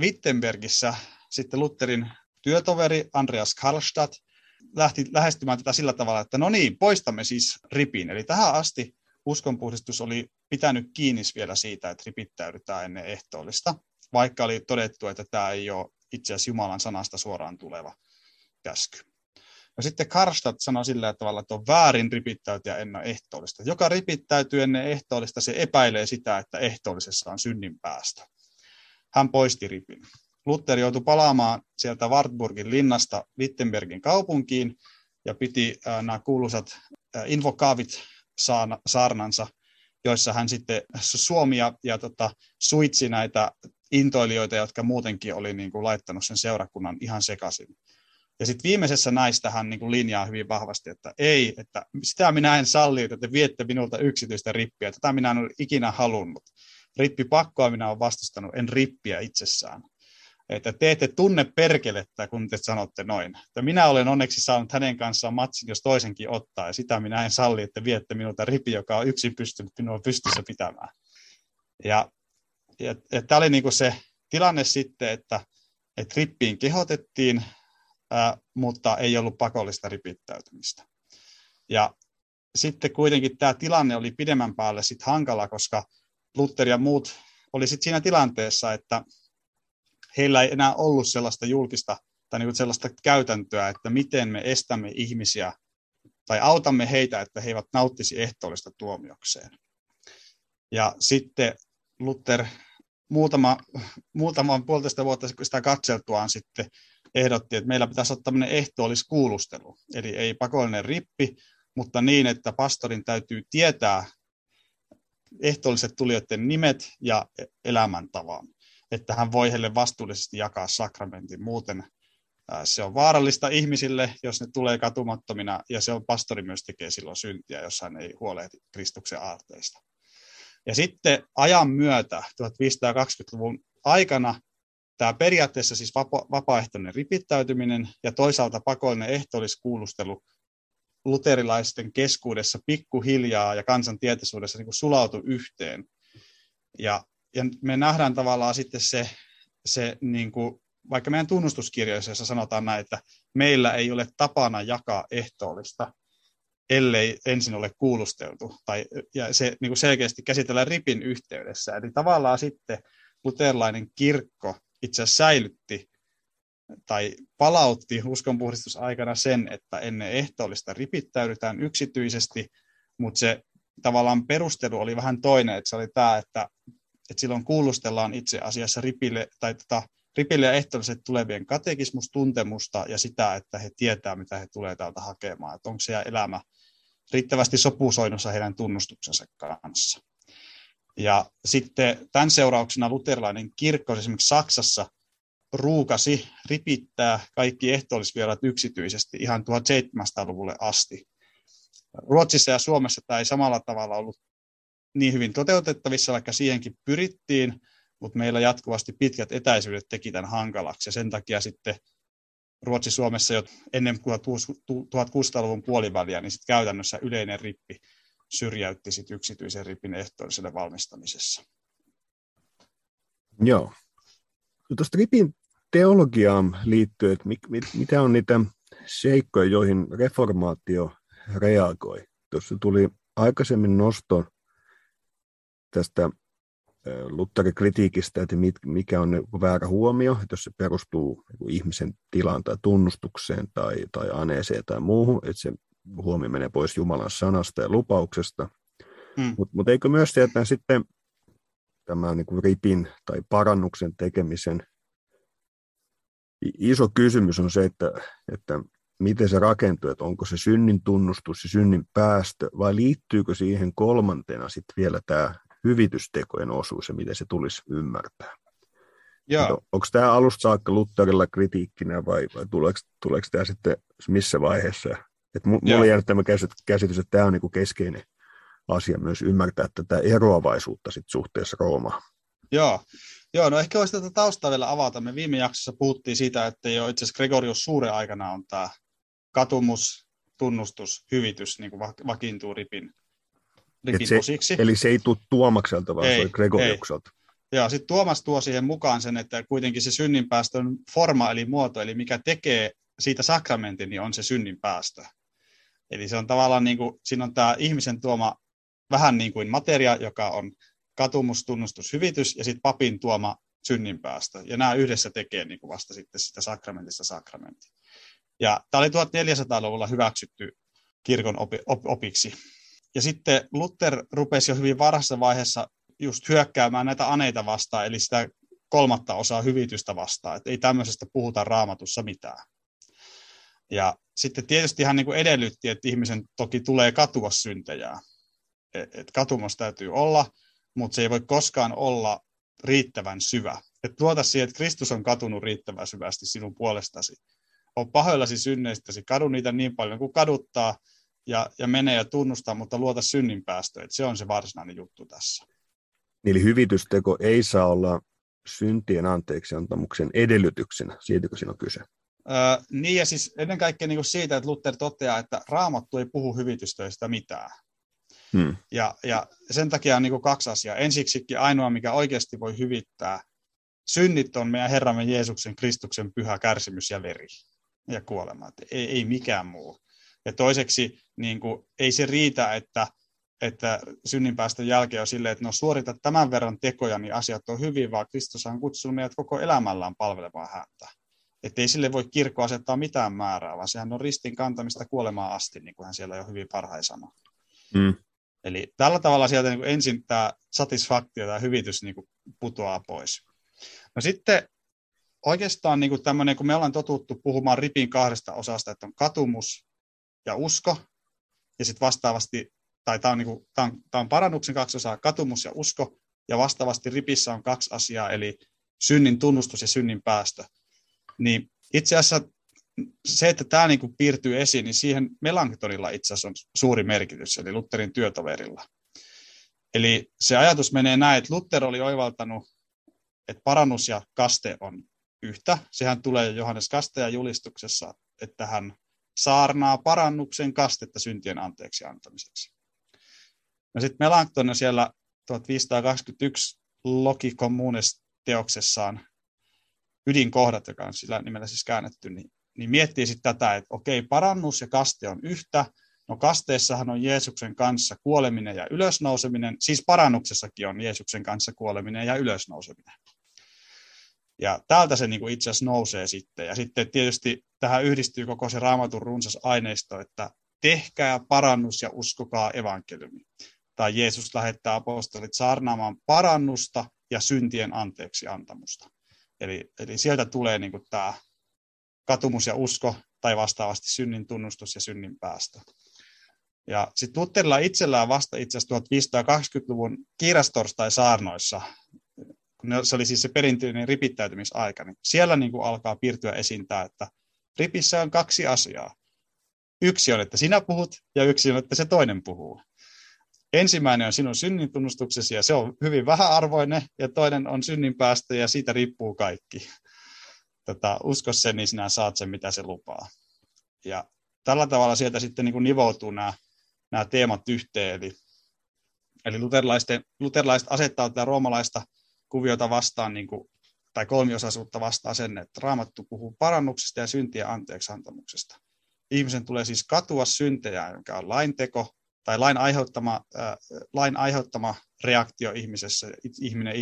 Wittenbergissä sitten Lutherin työtoveri Andreas Karlstadt lähti lähestymään tätä sillä tavalla, että no niin, poistamme siis ripin. Eli tähän asti uskonpuhdistus oli pitänyt kiinni vielä siitä, että ripittäydytään ennen ehtoollista, vaikka oli todettu, että tämä ei ole itse asiassa Jumalan sanasta suoraan tuleva käsky. No sitten Karlstadt sanoi sillä tavalla, että on väärin ripittäytyä ennen ehtoollista. Joka ripittäytyy ennen ehtoollista, se epäilee sitä, että ehtoollisessa on synnin päästö. Hän poisti ripin. Luther joutui palaamaan sieltä Wartburgin linnasta Wittenbergin kaupunkiin ja piti nämä kuuluisat invokaavit saarnansa, joissa hän sitten suomi ja suitsi näitä intoilijoita, jotka muutenkin oli niin kuin laittanut sen seurakunnan ihan sekaisin. Ja sitten viimeisessä näistä hän niin kuin linjaa hyvin vahvasti, että ei, että sitä minä en salli, että te viette minulta yksityistä rippiä, tätä minä en ole ikinä halunnut. Rippipakkoa minä olen vastustanut, en rippiä itsessään. Että te ette tunne perkelettä, kun te sanotte noin. Että minä olen onneksi saanut hänen kanssaan matsin, jos toisenkin ottaa, ja sitä minä en salli, että viette minulta ripi, joka on yksin pystynyt minua pystyssä pitämään. Ja tämä oli niinku se tilanne sitten, että rippiin kehotettiin, mutta ei ollut pakollista ripittäytymistä. Ja sitten kuitenkin tämä tilanne oli pidemmän päälle sit hankala, koska Luther ja muut oli sit siinä tilanteessa, että heillä ei enää ollut sellaista julkista tai niin kuin sellaista käytäntöä, että miten me estämme ihmisiä tai autamme heitä, että he eivät nauttisi ehtoollista tuomiokseen. Ja sitten Luther muutaman puolitoista vuotta sitä katseltuaan sitten ehdotti, että meillä pitäisi olla tämmöinen ehtoolliskuulustelu. Eli ei pakollinen rippi, mutta niin, että pastorin täytyy tietää ehtoolliset tulijoiden nimet ja elämäntavan, että hän voi heille vastuullisesti jakaa sakramentin. Muuten se on vaarallista ihmisille, jos ne tulee katumattomina, ja se on pastori myös tekee silloin syntiä, jos hän ei huolehdi Kristuksen aarteista. Ja sitten ajan myötä, 1520-luvun aikana, tämä periaatteessa siis vapaaehtoinen ripittäytyminen ja toisaalta pakollinen ehtoolliskuulustelu luterilaisten keskuudessa pikkuhiljaa ja kansantietoisuudessa niin kuin sulautui yhteen. Ja me nähdään tavallaan sitten se niin kuin, vaikka meidän tunnustuskirjoissa, jossa sanotaan näin, että meillä ei ole tapana jakaa ehtoollista, ellei ensin ole kuulusteltu. Ja se niin kuin selkeästi käsitellään ripin yhteydessä. Eli tavallaan sitten luterilainen kirkko itse asiassa säilytti tai palautti uskonpuhdistusaikana sen, että ennen ehtoollista ripittäydytään yksityisesti, mutta se tavallaan perustelu oli vähän toinen, että se oli tämä, että silloin kuulustellaan itse asiassa ripille ja ehtoolliset tulevien katekismustuntemusta ja sitä, että he tietää, mitä he tulee täältä hakemaan, että onko se elämä riittävästi sopusoinnussa heidän tunnustuksensa kanssa. Ja sitten tämän seurauksena luterilainen kirkko esimerkiksi Saksassa ruukasi ripittää kaikki ehtoollisvierat yksityisesti ihan 1700-luvulle asti. Ruotsissa ja Suomessa tämä ei samalla tavalla ollut niin hyvin toteutettavissa, vaikka siihenkin pyrittiin, mutta meillä jatkuvasti pitkät etäisyydet teki tämän hankalaksi. Ja sen takia sitten Ruotsi-Suomessa jo ennen 1600-luvun puoliväliä, niin sitten käytännössä yleinen rippi syrjäytti sitten yksityisen ripin ehtoolliselle valmistamisessa. Joo. Tuosta ripin teologiaan liittyen, että mitä on niitä seikkoja, joihin reformaatio reagoi? Tuossa tuli aikaisemmin nosto tästä Lutherin kritiikistä, että mikä on väärä huomio, että jos se perustuu ihmisen tilaan tai tunnustukseen tai aneeseen tai muuhun, että se huomio menee pois Jumalan sanasta ja lupauksesta. Mutta eikö myös se, että sitten tämä niin kuin ripin tai parannuksen tekemisen iso kysymys on se, että miten se rakentuu, että onko se synnin tunnustus ja synnin päästö, vai liittyykö siihen kolmantena sitten vielä tämä hyvitystekojen osuus ja miten se tulisi ymmärtää. Onko tämä alusta saakka Lutherilla kritiikkinä vai tuleeko tämä sitten missä vaiheessa? Mulla jäänyt tämä käsitys, että tämä on niinku keskeinen asia myös ymmärtää tätä eroavaisuutta sit suhteessa Roomaan. Joo, no ehkä voisi tätä taustaa vielä avata. Me viime jaksossa puhuttiin siitä, että jo itse asiassa Gregorius Suuren aikana on tämä katumus, tunnustus, hyvitys niin kuin vakiintuu ripin osiksi. Eli se ei tule Tuomakselta, vaan se on Gregoriukselta. Joo, sitten Tuomas tuo siihen mukaan sen, että kuitenkin se synninpäästön forma eli muoto, eli mikä tekee siitä sakramentin, niin on se synninpäästö. Eli se on tavallaan niin kuin, siinä on tämä ihmisen tuoma vähän niin kuin materia, joka on katumus, tunnustus, hyvitys, ja sitten papin tuoma synninpäästö. Ja nämä yhdessä tekee niin kuin vasta sitten sitä sakramentista sakramentin. Ja tämä oli 1400-luvulla hyväksytty kirkon opiksi. Ja sitten Luther rupesi jo hyvin varhaisessa vaiheessa just hyökkäämään näitä aneita vastaan, eli sitä kolmatta osaa hyvitystä vastaan. Että ei tämmöisestä puhuta Raamatussa mitään. Ja sitten tietysti hän niin kuin edellytti, että ihmisen toki tulee katua syntejään. Että katumus täytyy olla, mutta se ei voi koskaan olla riittävän syvä. Että luota siihen, että Kristus on katunut riittävän syvästi sinun puolestasi. On pahoillasi synneistäsi, kadu niitä niin paljon kuin kaduttaa, ja menee ja tunnustaa, mutta luota synninpäästöön. Se on se varsinainen juttu tässä. Eli hyvitysteko ei saa olla syntien anteeksiantamuksen edellytyksenä, siitäkö siinä on kyse? Niin ja siis ennen kaikkea niin siitä, että Luther toteaa, että Raamattu ei puhu hyvitystöistä mitään. Ja sen takia on niin kaksi asiaa. Ensiksikin ainoa, mikä oikeasti voi hyvittää synnit, on meidän Herramme Jeesuksen Kristuksen pyhä kärsimys ja veri ja kuolema. Ei mikään muu. Ja toiseksi niin kuin, ei se riitä, että synninpäästön jälkeen on silleen, että no suorita tämän verran tekoja, niin asiat on hyvin, vaan Kristus on kutsunut meidät koko elämällään palvelemaan häntä. Että ei sille voi kirkko asettaa mitään määrää, vaan sehän on ristin kantamista kuolemaan asti, niin kuin hän siellä jo hyvin parhain sanoo. Eli tällä tavalla sieltä niin kuin ensin tämä satisfaktio, tämä hyvitys niin kuin putoaa pois. No sitten oikeastaan niin kuin tämmöinen, kun me ollaan totuttu puhumaan ripin kahdesta osasta, että on katumus ja usko, ja sitten vastaavasti, tai tämä on, niin kuin, tämä on parannuksen kaksi osaa, katumus ja usko, ja vastaavasti ripissä on kaksi asiaa, eli synnin tunnustus ja synnin päästö. Niin itse asiassa se, että tämä niin kuin piirtyy esiin, niin siihen Melanchthonilla itse asiassa on suuri merkitys, eli Lutherin työtoverilla. Eli se ajatus menee näin, että Luther oli oivaltanut, että parannus ja kaste on yhtä. Sehän tulee Johannes Kastajan julistuksessa, että hän saarnaa parannuksen kastetta syntien anteeksi antamiseksi. No sitten Melanchthon siellä 1521 Loci Communes -teoksessaan ydinkohdat, joka on sillä nimellä siis käännetty, niin miettii sitten tätä, että okei, parannus ja kaste on yhtä. No kasteessahan on Jeesuksen kanssa kuoleminen ja ylösnouseminen, siis parannuksessakin on Jeesuksen kanssa kuoleminen ja ylösnouseminen. Ja täältä se niin kuin itse asiassa nousee sitten. Ja sitten tietysti tähän yhdistyy koko se Raamatun runsas aineisto, että tehkää parannus ja uskokaa evankeliumi. Tai Jeesus lähettää apostolit saarnaamaan parannusta ja syntien anteeksi antamusta. Eli sieltä tulee niin kuin tämä katumus ja usko, tai vastaavasti synnin tunnustus ja synnin päästö. Ja sitten Lutherilla itsellään vasta itse asiassa 1520-luvun kiirastorstai-saarnoissa No, se oli siis se perinteinen ripittäytymisaika, niin siellä niin kuin alkaa piirtyä esiintää, että ripissä on kaksi asiaa. Yksi on, että sinä puhut, ja yksi on, että se toinen puhuu. Ensimmäinen on sinun synnintunnustuksesi, ja se on hyvin vähäarvoinen, ja toinen on synninpäästö, ja siitä riippuu kaikki. Usko sen, niin sinä saat sen, mitä se lupaa. Ja tällä tavalla sieltä sitten niin kuin nivoutuu nämä teemat yhteen. Eli luterilaiset asettaa tätä roomalaista kuviota vastaan, niin kuin, tai kolmiosaisuutta vastaan sen, että Raamattu puhuu parannuksesta ja syntien anteeksiantamuksesta. Ihmisen tulee siis katua syntejä, joka on lainteko tai lain aiheuttama reaktio ihmisessä. Ihminen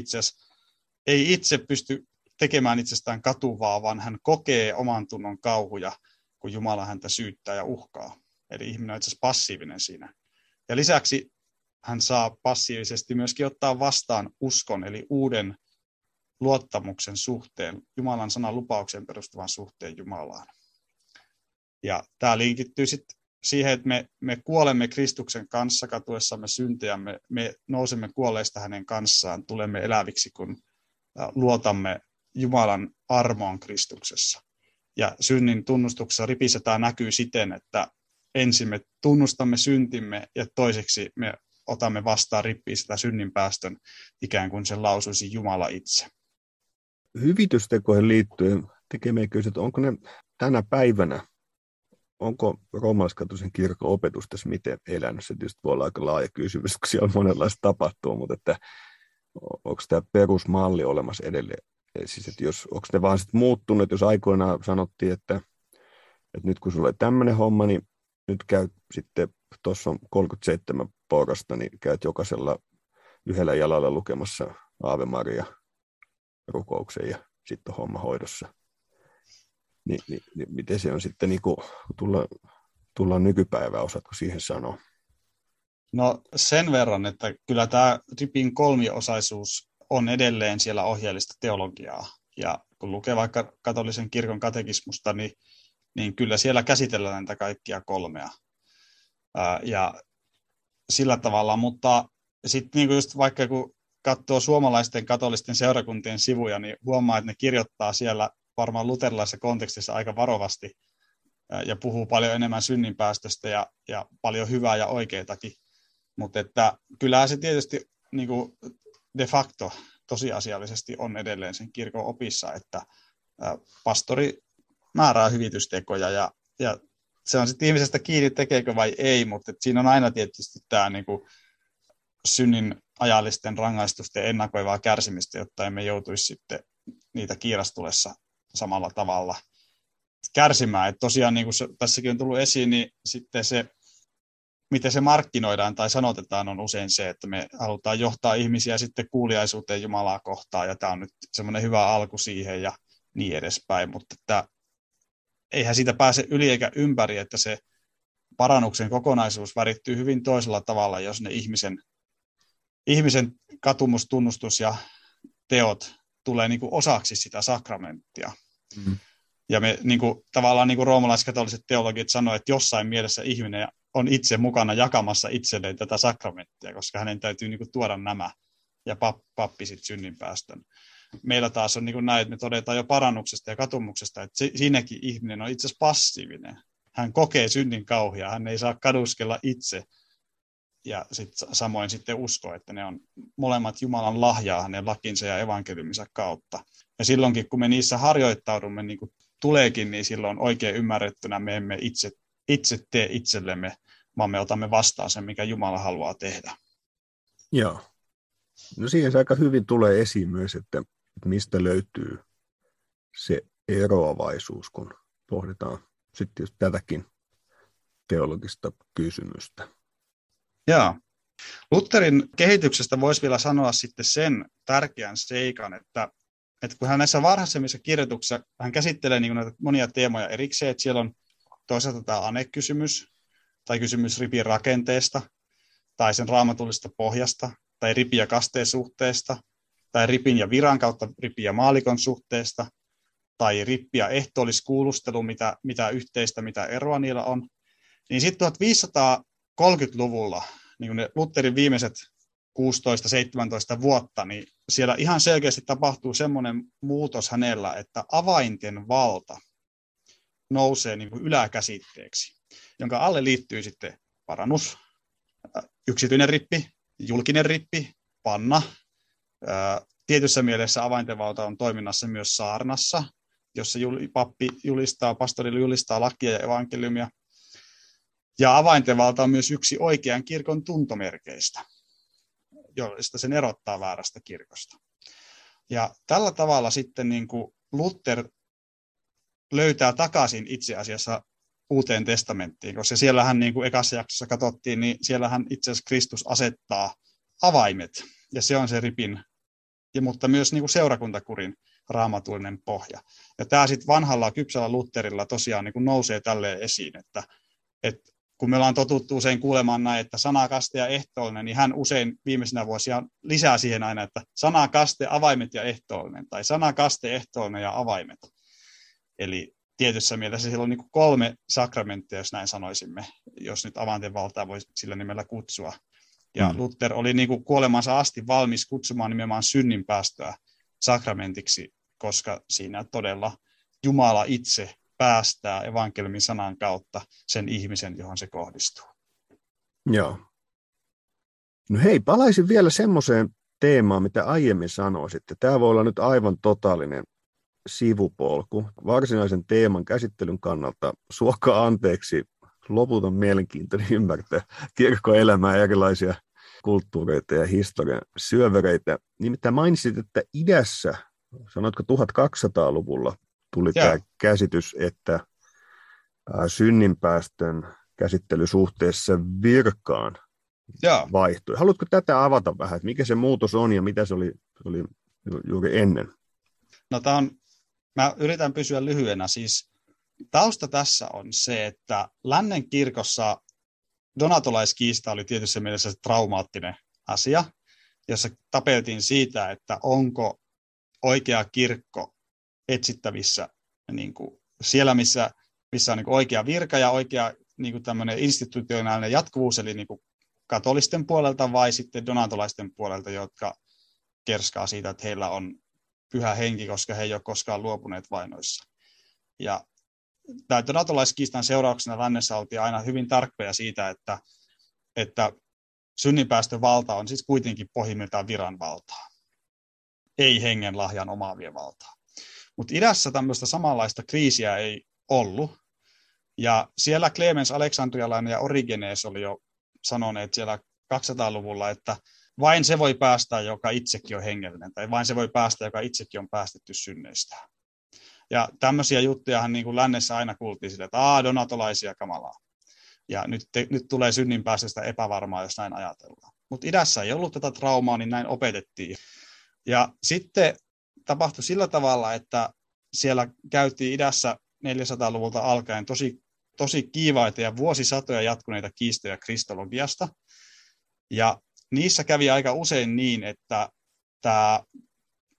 ei itse pysty tekemään itsestään katuvaa, vaan hän kokee oman tunnon kauhuja, kun Jumala häntä syyttää ja uhkaa. Eli ihminen on itse asiassa passiivinen siinä. Ja lisäksi hän saa passiivisesti myöskin ottaa vastaan uskon, eli uuden luottamuksen suhteen, Jumalan sanan lupaukseen perustuvan suhteen Jumalaan. Ja tämä linkittyy sitten siihen, että me kuolemme Kristuksen kanssa katuessamme syntejämme, me nousemme kuolleista hänen kanssaan, tulemme eläviksi, kun luotamme Jumalan armoon Kristuksessa. Ja synnin tunnustuksessa ripissä tämä näkyy siten, että ensin me tunnustamme syntimme ja toiseksi me otamme vastaan rippiin sitä synninpäästön, ikään kuin sen lausuisi Jumala itse. Hyvitystekoihin liittyen tekemään kysyä, että onko ne tänä päivänä, onko roomalaiskatolisen kirkon opetus tässä miten elänyt? Se tietysti voi olla aika laaja kysymys, kun siellä monenlaista tapahtuu, mutta että onko tämä perusmalli olemassa edelleen? Siis, että onko ne vaan sitten muuttunut, jos aikoinaan sanottiin, että nyt kun sulla on tämmöinen homma, niin nyt käy sitten, tuossa on 37 porasta, niin käyt jokaisella yhdellä jalalla lukemassa Aave Maria rukouksen ja sitten on homma hoidossa. Niin, miten se on sitten, niin kun tullaan nykypäivään, osaatko siihen sanoa? No sen verran, että kyllä tämä ripin kolmiosaisuus on edelleen siellä ohjeellista teologiaa. Ja kun lukee vaikka katolisen kirkon katekismusta, niin kyllä siellä käsitellään näitä kaikkia kolmea. Ja sillä tavalla, mutta sitten niin just vaikka kun katsoo suomalaisten katolisten seurakuntien sivuja, niin huomaa, että ne kirjoittaa siellä varmaan luterilaisessa kontekstissa aika varovasti ja puhuu paljon enemmän synninpäästöstä ja paljon hyvää ja oikeitakin. Mutta että kyllä se tietysti niin kuin de facto tosiasiallisesti on edelleen sen kirkon opissa, että pastori määrää hyvitystekoja ja se on sitten ihmisestä kiinni, tekeekö vai ei, mutta siinä on aina tietysti tämä niinku synnin ajallisten rangaistusten ennakoivaa kärsimistä, jotta emme joutuisi sitten niitä kiirastulessa samalla tavalla kärsimään. Et tosiaan, niin kuin tässäkin on tullut esiin, niin sitten se, miten se markkinoidaan tai sanotetaan, on usein se, että me halutaan johtaa ihmisiä sitten kuuliaisuuteen Jumalaa kohtaan, ja tämä on nyt semmoinen hyvä alku siihen ja niin edespäin, mutta eihän siitä pääse yli eikä ympäri, että se parannuksen kokonaisuus värittyy hyvin toisella tavalla, jos ne ihmisen katumus, tunnustus ja teot tulee niin kuin osaksi sitä sakramenttia. Mm-hmm. Ja me niin kuin, tavallaan niin kuin roomalaiskatoliset teologit sanoivat, että jossain mielessä ihminen on itse mukana jakamassa itselleen tätä sakramenttia, koska hänen täytyy niin kuin tuoda nämä ja pappi sitten synninpäästön. Meillä taas on niin kuin näin, että me todetaan jo parannuksesta ja katumuksesta, että siinäkin ihminen on itse asiassa passiivinen. Hän kokee synnin kauhia, hän ei saa kaduskella itse. Ja samoin sitten usko, että ne on molemmat Jumalan lahjaa hänen lakinsa ja evankeliuminsa kautta. Ja silloinkin, kun me niissä harjoittaudumme niin kuin tuleekin, niin silloin oikein ymmärrettynä me emme itse tee itsellemme, vaan me otamme vastaan sen, mikä Jumala haluaa tehdä. Joo. No siihen se aika hyvin tulee esiin myös, että mistä löytyy se eroavaisuus, kun pohditaan sitten just tätäkin teologista kysymystä. Joo. Lutherin kehityksestä voisi vielä sanoa sitten sen tärkeän seikan, että kun hän näissä varhaisemmissa kirjoituksissa hän käsittelee niin kuin näitä monia teemoja erikseen, että siellä on toisaalta tämä anekysymys tai kysymys ripin rakenteesta tai sen raamatullisesta pohjasta tai ripin ja kasteen suhteesta, tai ripin ja viran kautta ripin ja maalikon suhteesta, tai rippi ja ehtoolliskuulustelu, mitä yhteistä, mitä eroa niillä on, niin sitten 1530-luvulla niin ne Lutherin viimeiset 16-17 vuotta, niin siellä ihan selkeästi tapahtuu semmoinen muutos hänellä, että avainten valta nousee niin kuin yläkäsitteeksi, jonka alle liittyy sitten parannus, yksityinen rippi, julkinen rippi, panna. Tietyssä mielessä avainten valta on toiminnassa myös saarnassa, jossa pappi julistaa, pastorille julistaa lakia ja evankeliumia. Ja avainten valta on myös yksi oikean kirkon tuntomerkeistä, josta sen erottaa väärästä kirkosta. Ja tällä tavalla sitten niin kuin Luther löytää takaisin itse asiassa Uuteen testamenttiin, koska siellähän niin kuin ekassa jaksossa katsottiin, niin siellähän itse asiassa Kristus asettaa avaimet, ja se on se ripin, ja, mutta myös niin kuin seurakuntakurin raamatullinen pohja. Ja tämä sitten vanhalla kypsällä Lutherilla tosiaan niin kuin nousee tälleen esiin, että kun me ollaan totuttu usein kuulemaan näin, että sana, kaste ja ehtoollinen, niin hän usein viimeisenä vuosia lisää siihen aina, että sana, kaste, avaimet ja ehtoollinen, tai sana, kaste, ehtoollinen ja avaimet. Eli tietyssä mielessä siellä on niin kuin kolme sakramenttia, jos näin sanoisimme, jos nyt avainten valtaa voi sillä nimellä kutsua. Ja Luther oli niin kuin kuolemansa asti valmis kutsumaan nimenomaan synninpäästöä sakramentiksi, koska siinä todella Jumala itse päästää evankeliumin sanan kautta sen ihmisen, johon se kohdistuu. Joo. No hei, palaisin vielä semmoiseen teemaan, mitä aiemmin sanoisitte. Tämä voi olla nyt aivan totaalinen sivupolku. Varsinaisen teeman käsittelyn kannalta suokaa anteeksi loputon mielenkiintoinen ymmärtää kirkkoelämää, erilaisia kulttuureita ja historian syövereitä. Nimittäin mainitsit, että idässä, sanoitko 1200-luvulla, tuli tämä käsitys, että synninpäästön käsittely suhteessa virkaan vaihtui. Haluatko tätä avata vähän, että mikä se muutos on ja mitä se oli juuri ennen? No mä yritän pysyä lyhyenä. Siis tausta tässä on se, että lännen kirkossa donatolaiskiista oli tietyssä mielessä traumaattinen asia, jossa tapeltiin siitä, että onko oikea kirkko etsittävissä niin kuin siellä, missä on niin kuin oikea virka ja oikea niin kuin tämmöinen institutionaalinen jatkuvuus, eli niin kuin katolisten puolelta vai sitten donatolaisten puolelta, jotka kerskaa siitä, että heillä on pyhä henki, koska he ei ole koskaan luopuneet vainoissa. Ja tämä donatolaiskiistan seurauksena lännessä oltiin aina hyvin tarkkoja siitä, että synninpäästövalta on siis kuitenkin pohjimmiltaan viranvaltaa, ei hengen lahjan omaavien valtaa. Mutta idässä tämmöistä samanlaista kriisiä ei ollut. Ja siellä Clemens Aleksandrialainen ja Origenes oli jo sanoneet siellä 200-luvulla, että vain se voi päästä, joka itsekin on hengellinen, tai vain se voi päästä, joka itsekin on päästetty synneistään. Ja tämmöisiä juttujahan niin kuin lännessä aina kuultiin sille, että donatolaisia kamalaa. Ja nyt tulee synninpäästöstä epävarmaa, jos näin ajatellaan. Mutta idässä ei ollut tätä traumaa, niin näin opetettiin. Ja sitten tapahtui sillä tavalla, että siellä käytiin idässä 400-luvulta alkaen tosi kiivaita ja vuosisatoja jatkuneita kiistoja kristologiasta. Ja niissä kävi aika usein niin, että tämä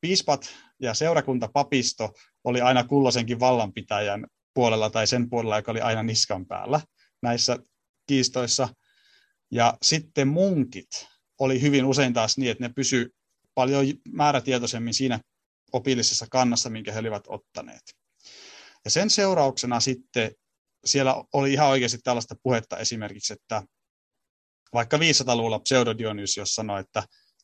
piispat ja seurakuntapapisto oli aina kulloisenkin vallanpitäjän puolella tai sen puolella, joka oli aina niskan päällä näissä kiistoissa. Ja sitten munkit oli hyvin usein taas niin, että ne pysyi paljon määrätietoisemmin siinä opillisessa kannassa, minkä he olivat ottaneet. Ja sen seurauksena sitten siellä oli ihan oikeasti tällaista puhetta esimerkiksi, että vaikka 500-luvulla Pseudodionysios sanoi, että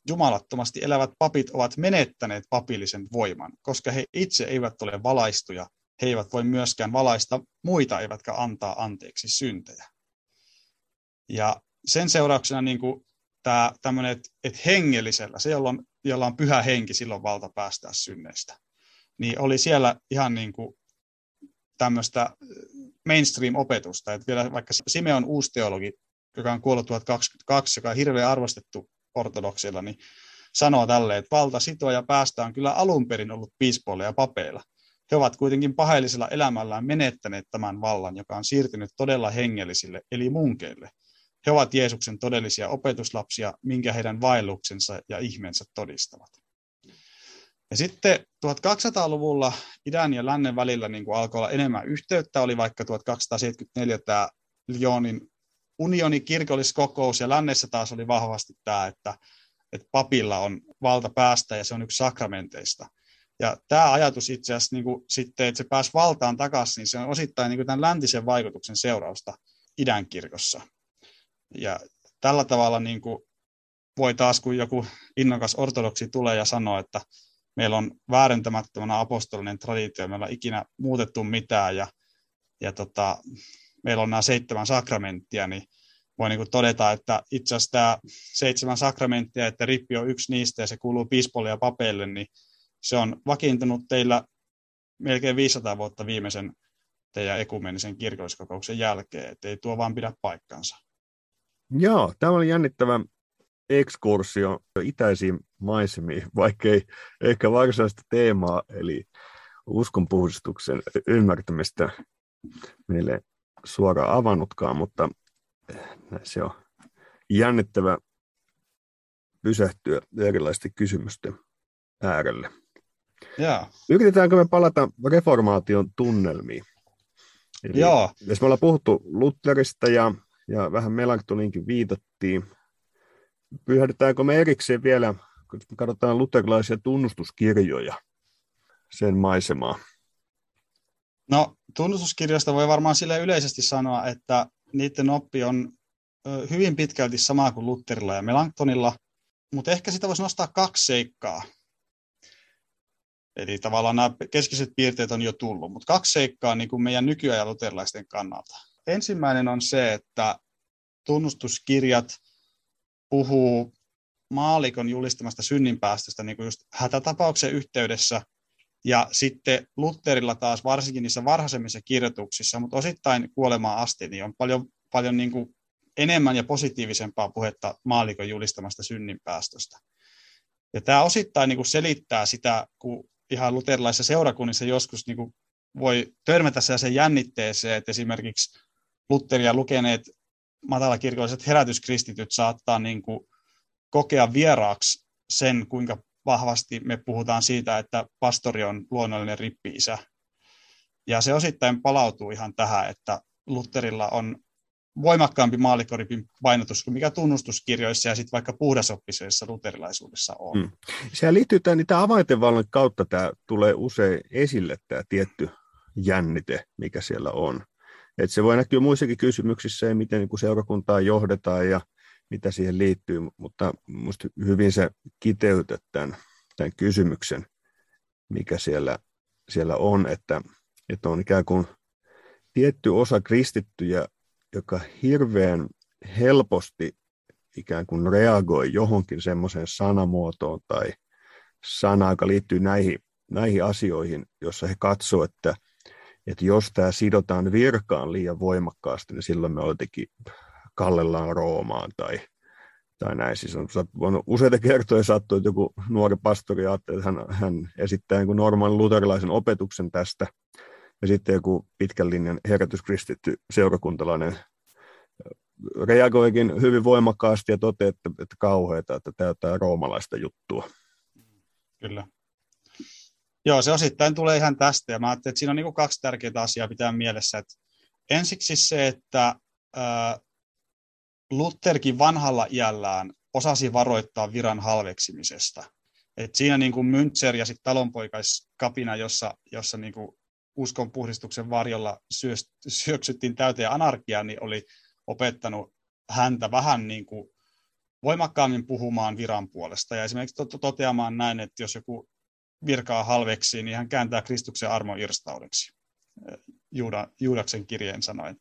jumalattomasti elävät papit ovat menettäneet papillisen voiman, koska he itse eivät ole valaistuja, he eivät voi myöskään valaista muita, eivätkä antaa anteeksi syntejä. Ja sen seurauksena niin kuin tämä tämmöinen, että hengellisellä, se jolla on pyhä henki, silloin valta päästää synneistä, niin oli siellä ihan niin kuin tämmöistä mainstream-opetusta, että vielä vaikka Simeon uusteologi, joka on kuollut 1022, joka on hirveän arvostettu ortodoksilla, niin sanoo tälleen, että valta sitoa ja päästä on kyllä alun perin ollut piispoilla ja papeilla. He ovat kuitenkin paheellisella elämällään menettäneet tämän vallan, joka on siirtynyt todella hengellisille, eli munkeille. He ovat Jeesuksen todellisia opetuslapsia, minkä heidän vaelluksensa ja ihmeensä todistavat. Ja sitten 1200-luvulla idän ja lännen välillä niin kuin alkoi olla enemmän yhteyttä, oli vaikka 1274 tämä Lyonin unionin kirkolliskokous, ja lännessä taas oli vahvasti tämä, että että papilla on valta päästä ja se on yksi sakramenteista. Ja tämä ajatus itse asiassa niin kuin sitten, että se pääsi valtaan takaisin, niin se on osittain niin kuin tämän läntisen vaikutuksen seurausta idän kirkossa. Ja tällä tavalla niin kuin voi taas, kun joku innokas ortodoksi tulee ja sanoo, että meillä on väärentämättömänä apostolinen traditio, meillä on ikinä muutettu mitään ja meillä on nämä 7 sakramenttia, niin voi niin kuin todeta, että itse asiassa tämä 7 sakramenttia, että rippi on yksi niistä ja se kuuluu piispolle ja papeille, niin se on vakiintunut teillä melkein 500 vuotta viimeisen teidän ekumenisen kirkolliskokouksen jälkeen, että ei tuo vaan pidä paikkansa. Joo, tämä oli jännittävä ekskursio itäisiin maisemiin, vaikkei ehkä varsinaista teemaa, eli uskonpuhdistuksen ymmärtämistä meille suoraan avannutkaan, mutta se on jännittävä pysähtyä erilaisten kysymysten äärelle. Yeah. Yritetäänkö me palata reformaation tunnelmiin? Eli yeah. Jos me ollaan puhuttu Lutherista ja vähän Melanchthoniinkin viitattiin, pyhähdetäänkö me erikseen vielä, kun katsotaan luterilaisia tunnustuskirjoja, sen maisemaa? No, tunnustuskirjoista voi varmaan sille yleisesti sanoa, että niiden oppi on hyvin pitkälti sama kuin Lutherilla ja Melanchthonilla, mutta ehkä sitä voisi nostaa 2 seikkaa. Eli tavallaan nämä keskeiset piirteet on jo tullut, mutta 2 seikkaa niin kuin meidän nykyajan luterilaisten kannalta. Ensimmäinen on se, että tunnustuskirjat puhuu maalikon julistamasta synninpäästöstä niin kuin just hätätapauksen yhteydessä, ja sitten Lutherilla taas varsinkin niissä varhaisemmissa kirjoituksissa, mutta osittain kuolemaan asti, niin on paljon niin kuin enemmän ja positiivisempaa puhetta maalikon julistamasta synninpäästöstä. Ja tämä osittain niin kuin selittää sitä, kun ihan luterilaisissa seurakunnissa joskus niin kuin voi törmätä sellaiseen jännitteeseen, että esimerkiksi Lutheria lukeneet matalakirkolliset herätyskristityt saattaa niin kuin kokea vieraaksi sen, kuinka vahvasti me puhutaan siitä, että pastori on luonnollinen rippi-isä. Ja se osittain palautuu ihan tähän, että Lutherilla on voimakkaampi maallikoripin painotus kuin mikä tunnustuskirjoissa ja sitten vaikka puhdasoppisessa luterilaisuudessa on. Sehän liittyy tämän avaintevallan kautta, tämä tulee usein esille tämä tietty jännite, mikä siellä on. Et se voi näkyä muissakin kysymyksissä ja miten niin seurakuntaa johdetaan ja mitä siihen liittyy, mutta minusta hyvin sä kiteytät tämän kysymyksen, mikä siellä on, että on ikään kuin tietty osa kristittyjä, joka hirveän helposti ikään kuin reagoi johonkin semmoiseen sanamuotoon tai sanaan, joka liittyy näihin asioihin, jossa he katsoo, että jos tämä sidotaan virkaan liian voimakkaasti, niin silloin me jotenkin kallellaan Roomaan tai näin. Siis on useita kertoja sattuu, että joku nuori pastori ajattelee, että hän esittää niin kuin normaalin luterilaisen opetuksen tästä. Ja sitten joku pitkän linjan herätyskristitty seurakuntalainen reagoikin hyvin voimakkaasti ja toteaa, että kauheata, että tämä on jotain roomalaista juttua. Kyllä. Joo, se osittain tulee ihan tästä. Ja mä ajattelin, että siinä on niin kuin 2 tärkeää asiaa pitää mielessä. Että ensiksi se, että Lutherkin vanhalla iällään osasi varoittaa viran halveksimisesta. Et siinä niin kuin Münzer ja sitten talonpoikaiskapina, jossa niin kuin uskonpuhdistuksen varjolla syöksyttiin täyteen anarkiaan, niin oli opettanut häntä vähän niin kuin voimakkaammin puhumaan viran puolesta. Ja esimerkiksi toteamaan näin, että jos joku virkaa halveksii, niin hän kääntää Kristuksen armon irstaudeksi, Juudaksen kirjeen sanoen.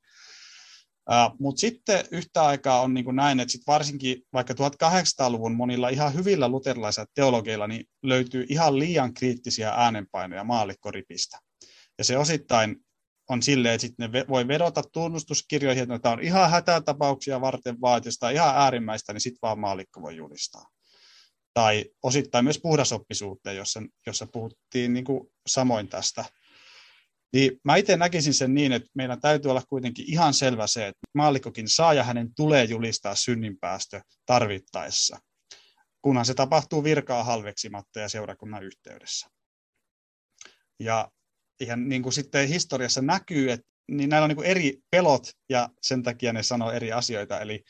Mutta sitten yhtä aikaa on niin kuin näin, että sit varsinkin vaikka 1800-luvun monilla ihan hyvillä luterilaisilla teologeilla niin löytyy ihan liian kriittisiä äänenpainoja maallikkoripistä. Ja se osittain on silleen, että sitten ne voi vedota tunnustuskirjoihin, että tämä on ihan hätätapauksia varten vaan, jos tämä on ihan äärimmäistä, niin sitten vaan maallikko voi julistaa. Tai osittain myös puhdasoppisuuteen, jossa puhuttiin niin kuin samoin tästä. Niin mä itse näkisin sen niin, että meillä täytyy olla kuitenkin ihan selvä se, että maallikkokin saa ja hänen tulee julistaa synninpäästö tarvittaessa, kunhan se tapahtuu virkaa halveksimatta ja seurakunnan yhteydessä. Ja ihan niin kuin sitten historiassa näkyy, että niin näillä on niin kuin eri pelot ja sen takia ne sanoo eri asioita. Eli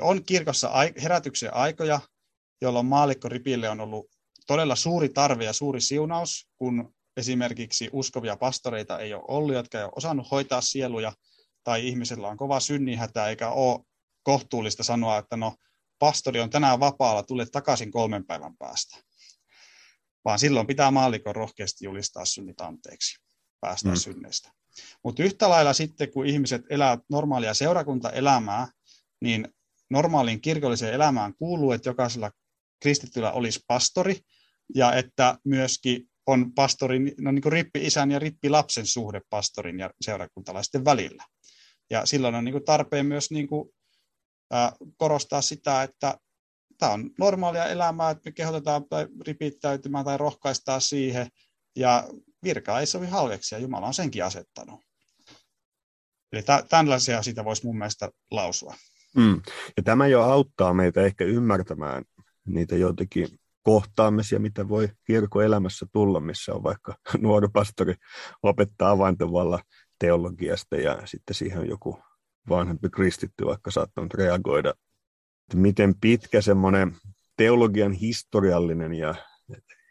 on kirkossa herätyksen aikoja, jolloin maallikkoripille on ollut todella suuri tarve ja suuri siunaus, kun esimerkiksi uskovia pastoreita ei ole ollut, jotka ei ole osannut hoitaa sieluja, tai ihmisellä on kova synninhätä, eikä ole kohtuullista sanoa, että no, pastori on tänään vapaalla, tule takaisin 3 päivän päästä. Vaan silloin pitää maallikon rohkeasti julistaa synnit anteeksi, päästä synneistä. Mutta yhtä lailla sitten, kun ihmiset elävät normaalia seurakuntaelämää, niin normaaliin kirkolliseen elämään kuuluu, että jokaisella kristittyllä olisi pastori, ja että myöskin on pastorin, no niin kuin rippi-isän ja rippilapsen suhde pastorin ja seurakuntalaisten välillä. Ja silloin on niin kuin tarpeen myös niin kuin korostaa sitä, että tämä on normaalia elämää, että me kehotetaan tai ripittäytymään tai rohkaistaan siihen, ja virkaa ei sovi halveksia, Jumala on senkin asettanut. Eli tällaisia siitä voisi mun mielestä lausua. Ja tämä jo auttaa meitä ehkä ymmärtämään niitä joitakin kohtaamisia, mitä voi kirkkoelämässä tulla, missä on vaikka nuori pastori lopettaa avaintovallan teologiasta, ja sitten siihen on joku vanhempi kristitty vaikka saattanut reagoida. Miten pitkä semmoinen teologian historiallinen ja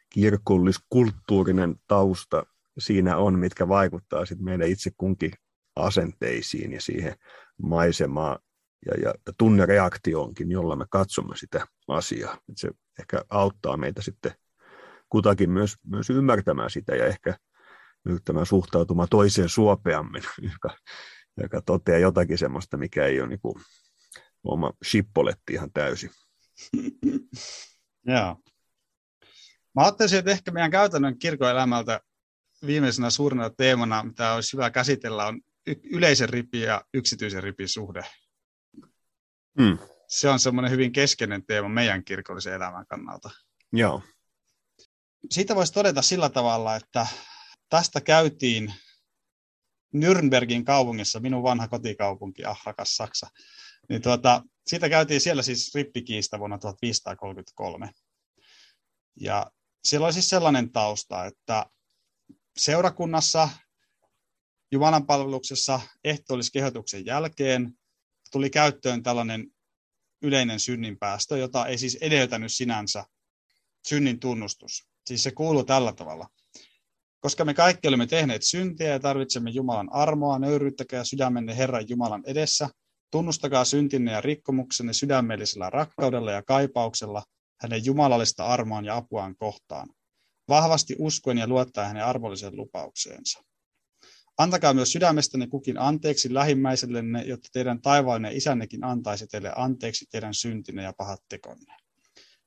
kirkolliskulttuurinen tausta siinä on, mitkä vaikuttaa sitten meidän itse kunkin asenteisiin ja siihen maisemaan ja tunnereaktioonkin, jolla me katsomme sitä asiaa. Et se ehkä auttaa meitä sitten kutakin myös ymmärtämään sitä ja ehkä yrittämään suhtautumaan toiseen suopeammin, joka toteaa jotakin semmoista, mikä ei ole niin kuin oma shippoletti ihan täysin. Joo. Mä ajattelisin, että ehkä meidän käytännön kirkoelämältä viimeisenä suurena teemana, mitä olisi hyvä käsitellä, on yleisen ripin ja yksityisen ripin suhde. Se on semmoinen hyvin keskeinen teema meidän kirkollisen elämän kannalta. Joo. Siitä voisi todeta sillä tavalla, että tästä käytiin Nürnbergin kaupungissa, minun vanha kotikaupunki, rakas Saksa. Niin siitä käytiin siellä siis rippikiista vuonna 1533. Ja siellä oli siis sellainen tausta, että seurakunnassa, jumalanpalveluksessa ehtoolliskehotuksen jälkeen tuli käyttöön tällainen yleinen synninpäästö, jota ei siis edeltänyt sinänsä synnin tunnustus. Siis se kuuluu tällä tavalla. Koska me kaikki olemme tehneet syntiä ja tarvitsemme Jumalan armoa, nöyryyttäkää sydämenne Herran Jumalan edessä, tunnustakaa syntinne ja rikkomuksenne sydämellisellä rakkaudella ja kaipauksella hänen jumalallista armoaan ja apuaan kohtaan, vahvasti uskoen ja luottaen hänen armolliseen lupaukseensa. Antakaa myös sydämestänne kukin anteeksi lähimmäisellenne, jotta teidän taivaallinen isännekin antaisi teille anteeksi teidän syntinne ja pahat tekonne.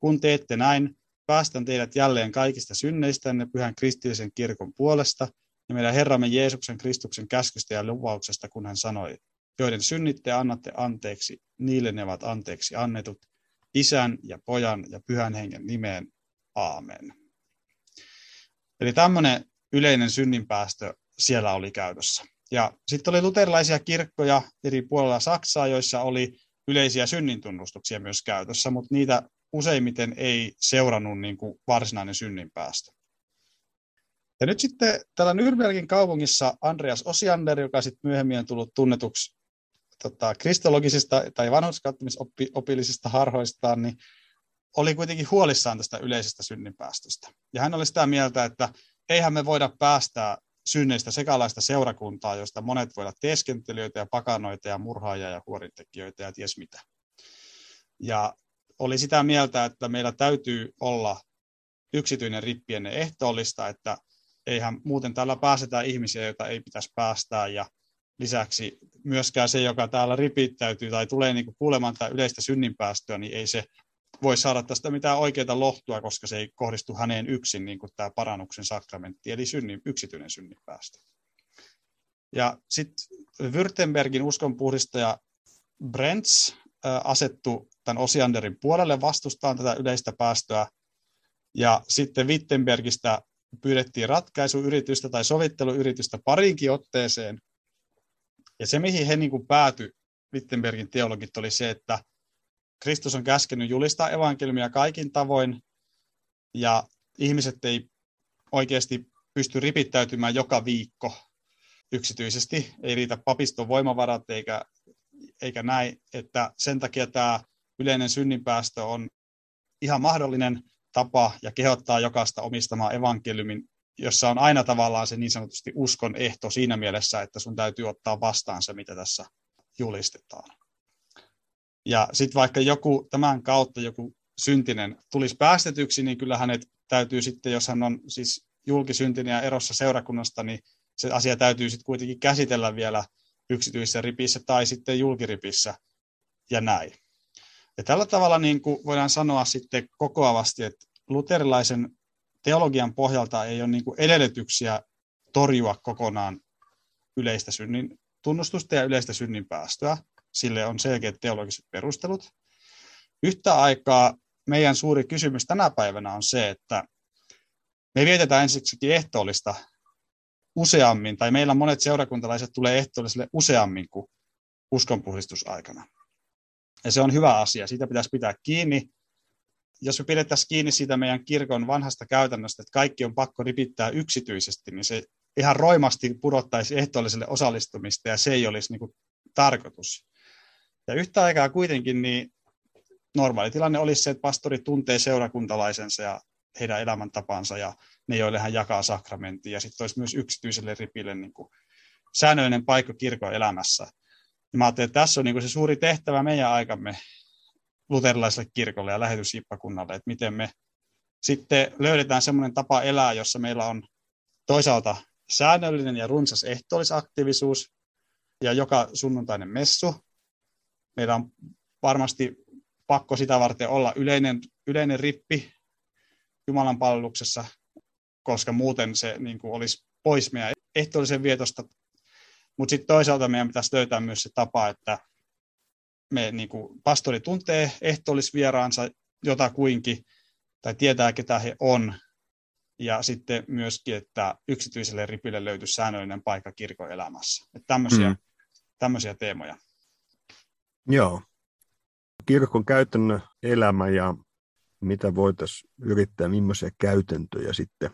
Kun teette näin, päästän teidät jälleen kaikista synneistänne pyhän kristillisen kirkon puolesta ja meidän Herramme Jeesuksen Kristuksen käskystä ja lupauksesta, kun hän sanoi, joiden synnitte annatte anteeksi, niille ne ovat anteeksi annetut, Isän ja Pojan ja Pyhän Hengen nimeen. Aamen. Eli tämmöinen yleinen synninpäästö siellä oli käytössä. Ja sitten oli luterilaisia kirkkoja eri puolilla Saksaa, joissa oli yleisiä synnintunnustuksia myös käytössä, mutta niitä useimmiten ei seurannut niin kuin varsinainen synninpäästö. Ja nyt sitten täällä Nürnbergin kaupungissa Andreas Osiander, joka sitten myöhemmin on tullut tunnetuksi kristologisista tai vanhurskauttamisopillisista harhoistaan, niin oli kuitenkin huolissaan tästä yleisestä synninpäästöstä. Ja hän oli sitä mieltä, että eihän me voida päästää synneistä sekalaista seurakuntaa, josta monet voivat olla teeskentelijöitä ja pakanoita ja murhaajia ja huorintekijöitä ja ties mitä. Ja oli sitä mieltä, että meillä täytyy olla yksityinen rippi ennen ehtoollista, että eihän muuten täällä päästetään ihmisiä, joita ei pitäisi päästää, ja lisäksi myöskään se, joka täällä ripittäytyy tai tulee niin kuin kuulemaan tätä yleistä synninpäästöä, niin ei se voi saada tästä mitään oikeaa lohtua, koska se ei kohdistu häneen yksin, niin kuin tämä parannuksen sakramentti, eli yksityinen synninpäästö. Ja sitten Württembergin uskonpuhdistaja Brenz asettui tämän Osianderin puolelle vastustaan tätä yleistä päästöä, ja sitten Wittenbergistä pyydettiin ratkaisuyritystä tai sovitteluyritystä pariinkin otteeseen. Ja se, mihin he niin kuin päätyi, Wittenbergin teologit, oli se, että Kristus on käskenyt julistaa evankeliumia kaikin tavoin, ja ihmiset ei oikeasti pysty ripittäytymään joka viikko yksityisesti. Ei riitä papiston voimavarat eikä näin, että sen takia tämä yleinen synninpäästö on ihan mahdollinen tapa ja kehottaa jokaista omistamaan evankeliumin, jossa on aina tavallaan se niin sanotusti uskon ehto siinä mielessä, että sun täytyy ottaa vastaan se, mitä tässä julistetaan. Ja sitten vaikka joku tämän kautta joku syntinen tulisi päästetyksi, niin kyllä hänet täytyy sitten, jos hän on siis julkisyntinen ja erossa seurakunnasta, niin se asia täytyy sitten kuitenkin käsitellä vielä yksityisessä ripissä tai sitten julkiripissä ja näin. Ja tällä tavalla niin kuin voidaan sanoa sitten kokoavasti, että luterilaisen teologian pohjalta ei ole niin kuin edellytyksiä torjua kokonaan yleistä synnin tunnustusta ja yleistä synnin päästöä. Sille on selkeät teologiset perustelut. Yhtä aikaa meidän suuri kysymys tänä päivänä on se, että me vietetään ensiksikin ehtoollista useammin, tai meillä monet seurakuntalaiset tulee ehtoolliselle useammin kuin uskonpuhdistusaikana. Ja se on hyvä asia, siitä pitäisi pitää kiinni. Jos me pidettäisiin kiinni siitä meidän kirkon vanhasta käytännöstä, että kaikki on pakko ripittää yksityisesti, niin se ihan roimasti pudottaisi ehtoolliselle osallistumista, ja se ei olisi niin kuin tarkoitus. Ja yhtä aikaa kuitenkin niin normaali tilanne olisi se, että pastori tuntee seurakuntalaisensa ja heidän elämäntapansa ja ne, joille hän jakaa sakramentin. Ja sitten olisi myös yksityiselle ripille niin kuin säännöllinen paikka kirkon elämässä. Ja mä ajattelin, että tässä on niin kuin se suuri tehtävä meidän aikamme luterilaiselle kirkolle ja lähetyshippakunnalle, että miten me sitten löydetään semmoinen tapa elää, jossa meillä on toisaalta säännöllinen ja runsas ehtoollisaktiivisuus ja joka sunnuntainen messu. Meillä on varmasti pakko sitä varten olla yleinen rippi Jumalan palveluksessa, koska muuten se niin kuin olisi pois meidän ehtoollisen vietosta. Mutta sitten toisaalta meidän pitäisi löytää myös se tapa, että me, niin kuin pastori tuntee ehtoollisvieraansa jotakuinkin tai tietää, ketä he on. Ja sitten myöskin, että yksityiselle ripille löytyisi säännöllinen paikka kirkon elämässä. Tämmöisiä teemoja. Joo. Kirkon käytännön elämä ja mitä voitaisiin yrittää, millaisia käytäntöjä sitten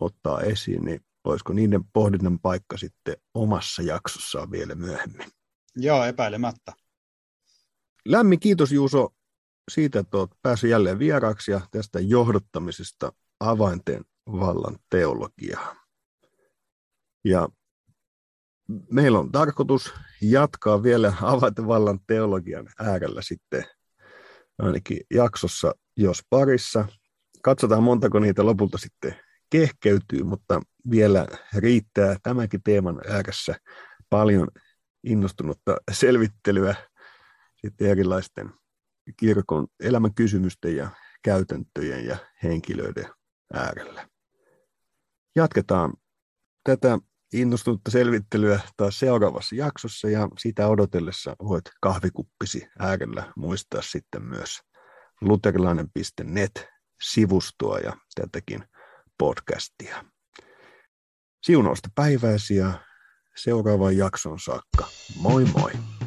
ottaa esiin, niin olisiko niiden pohdinnan paikka sitten omassa jaksossaan vielä myöhemmin? Joo, epäilemättä. Lämmin kiitos Juuso siitä, että olet päässyt jälleen vieraaksi ja tästä johdattamisesta avainten vallan teologiaa. Ja meillä on tarkoitus jatkaa vielä avainten vallan teologian äärellä sitten ainakin jaksossa, jos parissa. Katsotaan montako niitä lopulta sitten kehkeytyy, mutta vielä riittää tämänkin teeman ääressä paljon innostunutta selvittelyä sitten erilaisten kirkon elämän kysymysten ja käytäntöjen ja henkilöiden äärellä. Jatketaan tätä innostunutta selvittelyä taas seuraavassa jaksossa ja sitä odotellessa voit kahvikuppisi äärellä muistaa sitten myös luterilainen.net-sivustoa ja tätäkin podcastia. Siunausta päivääsi ja seuraavaan jakson saakka. Moi moi!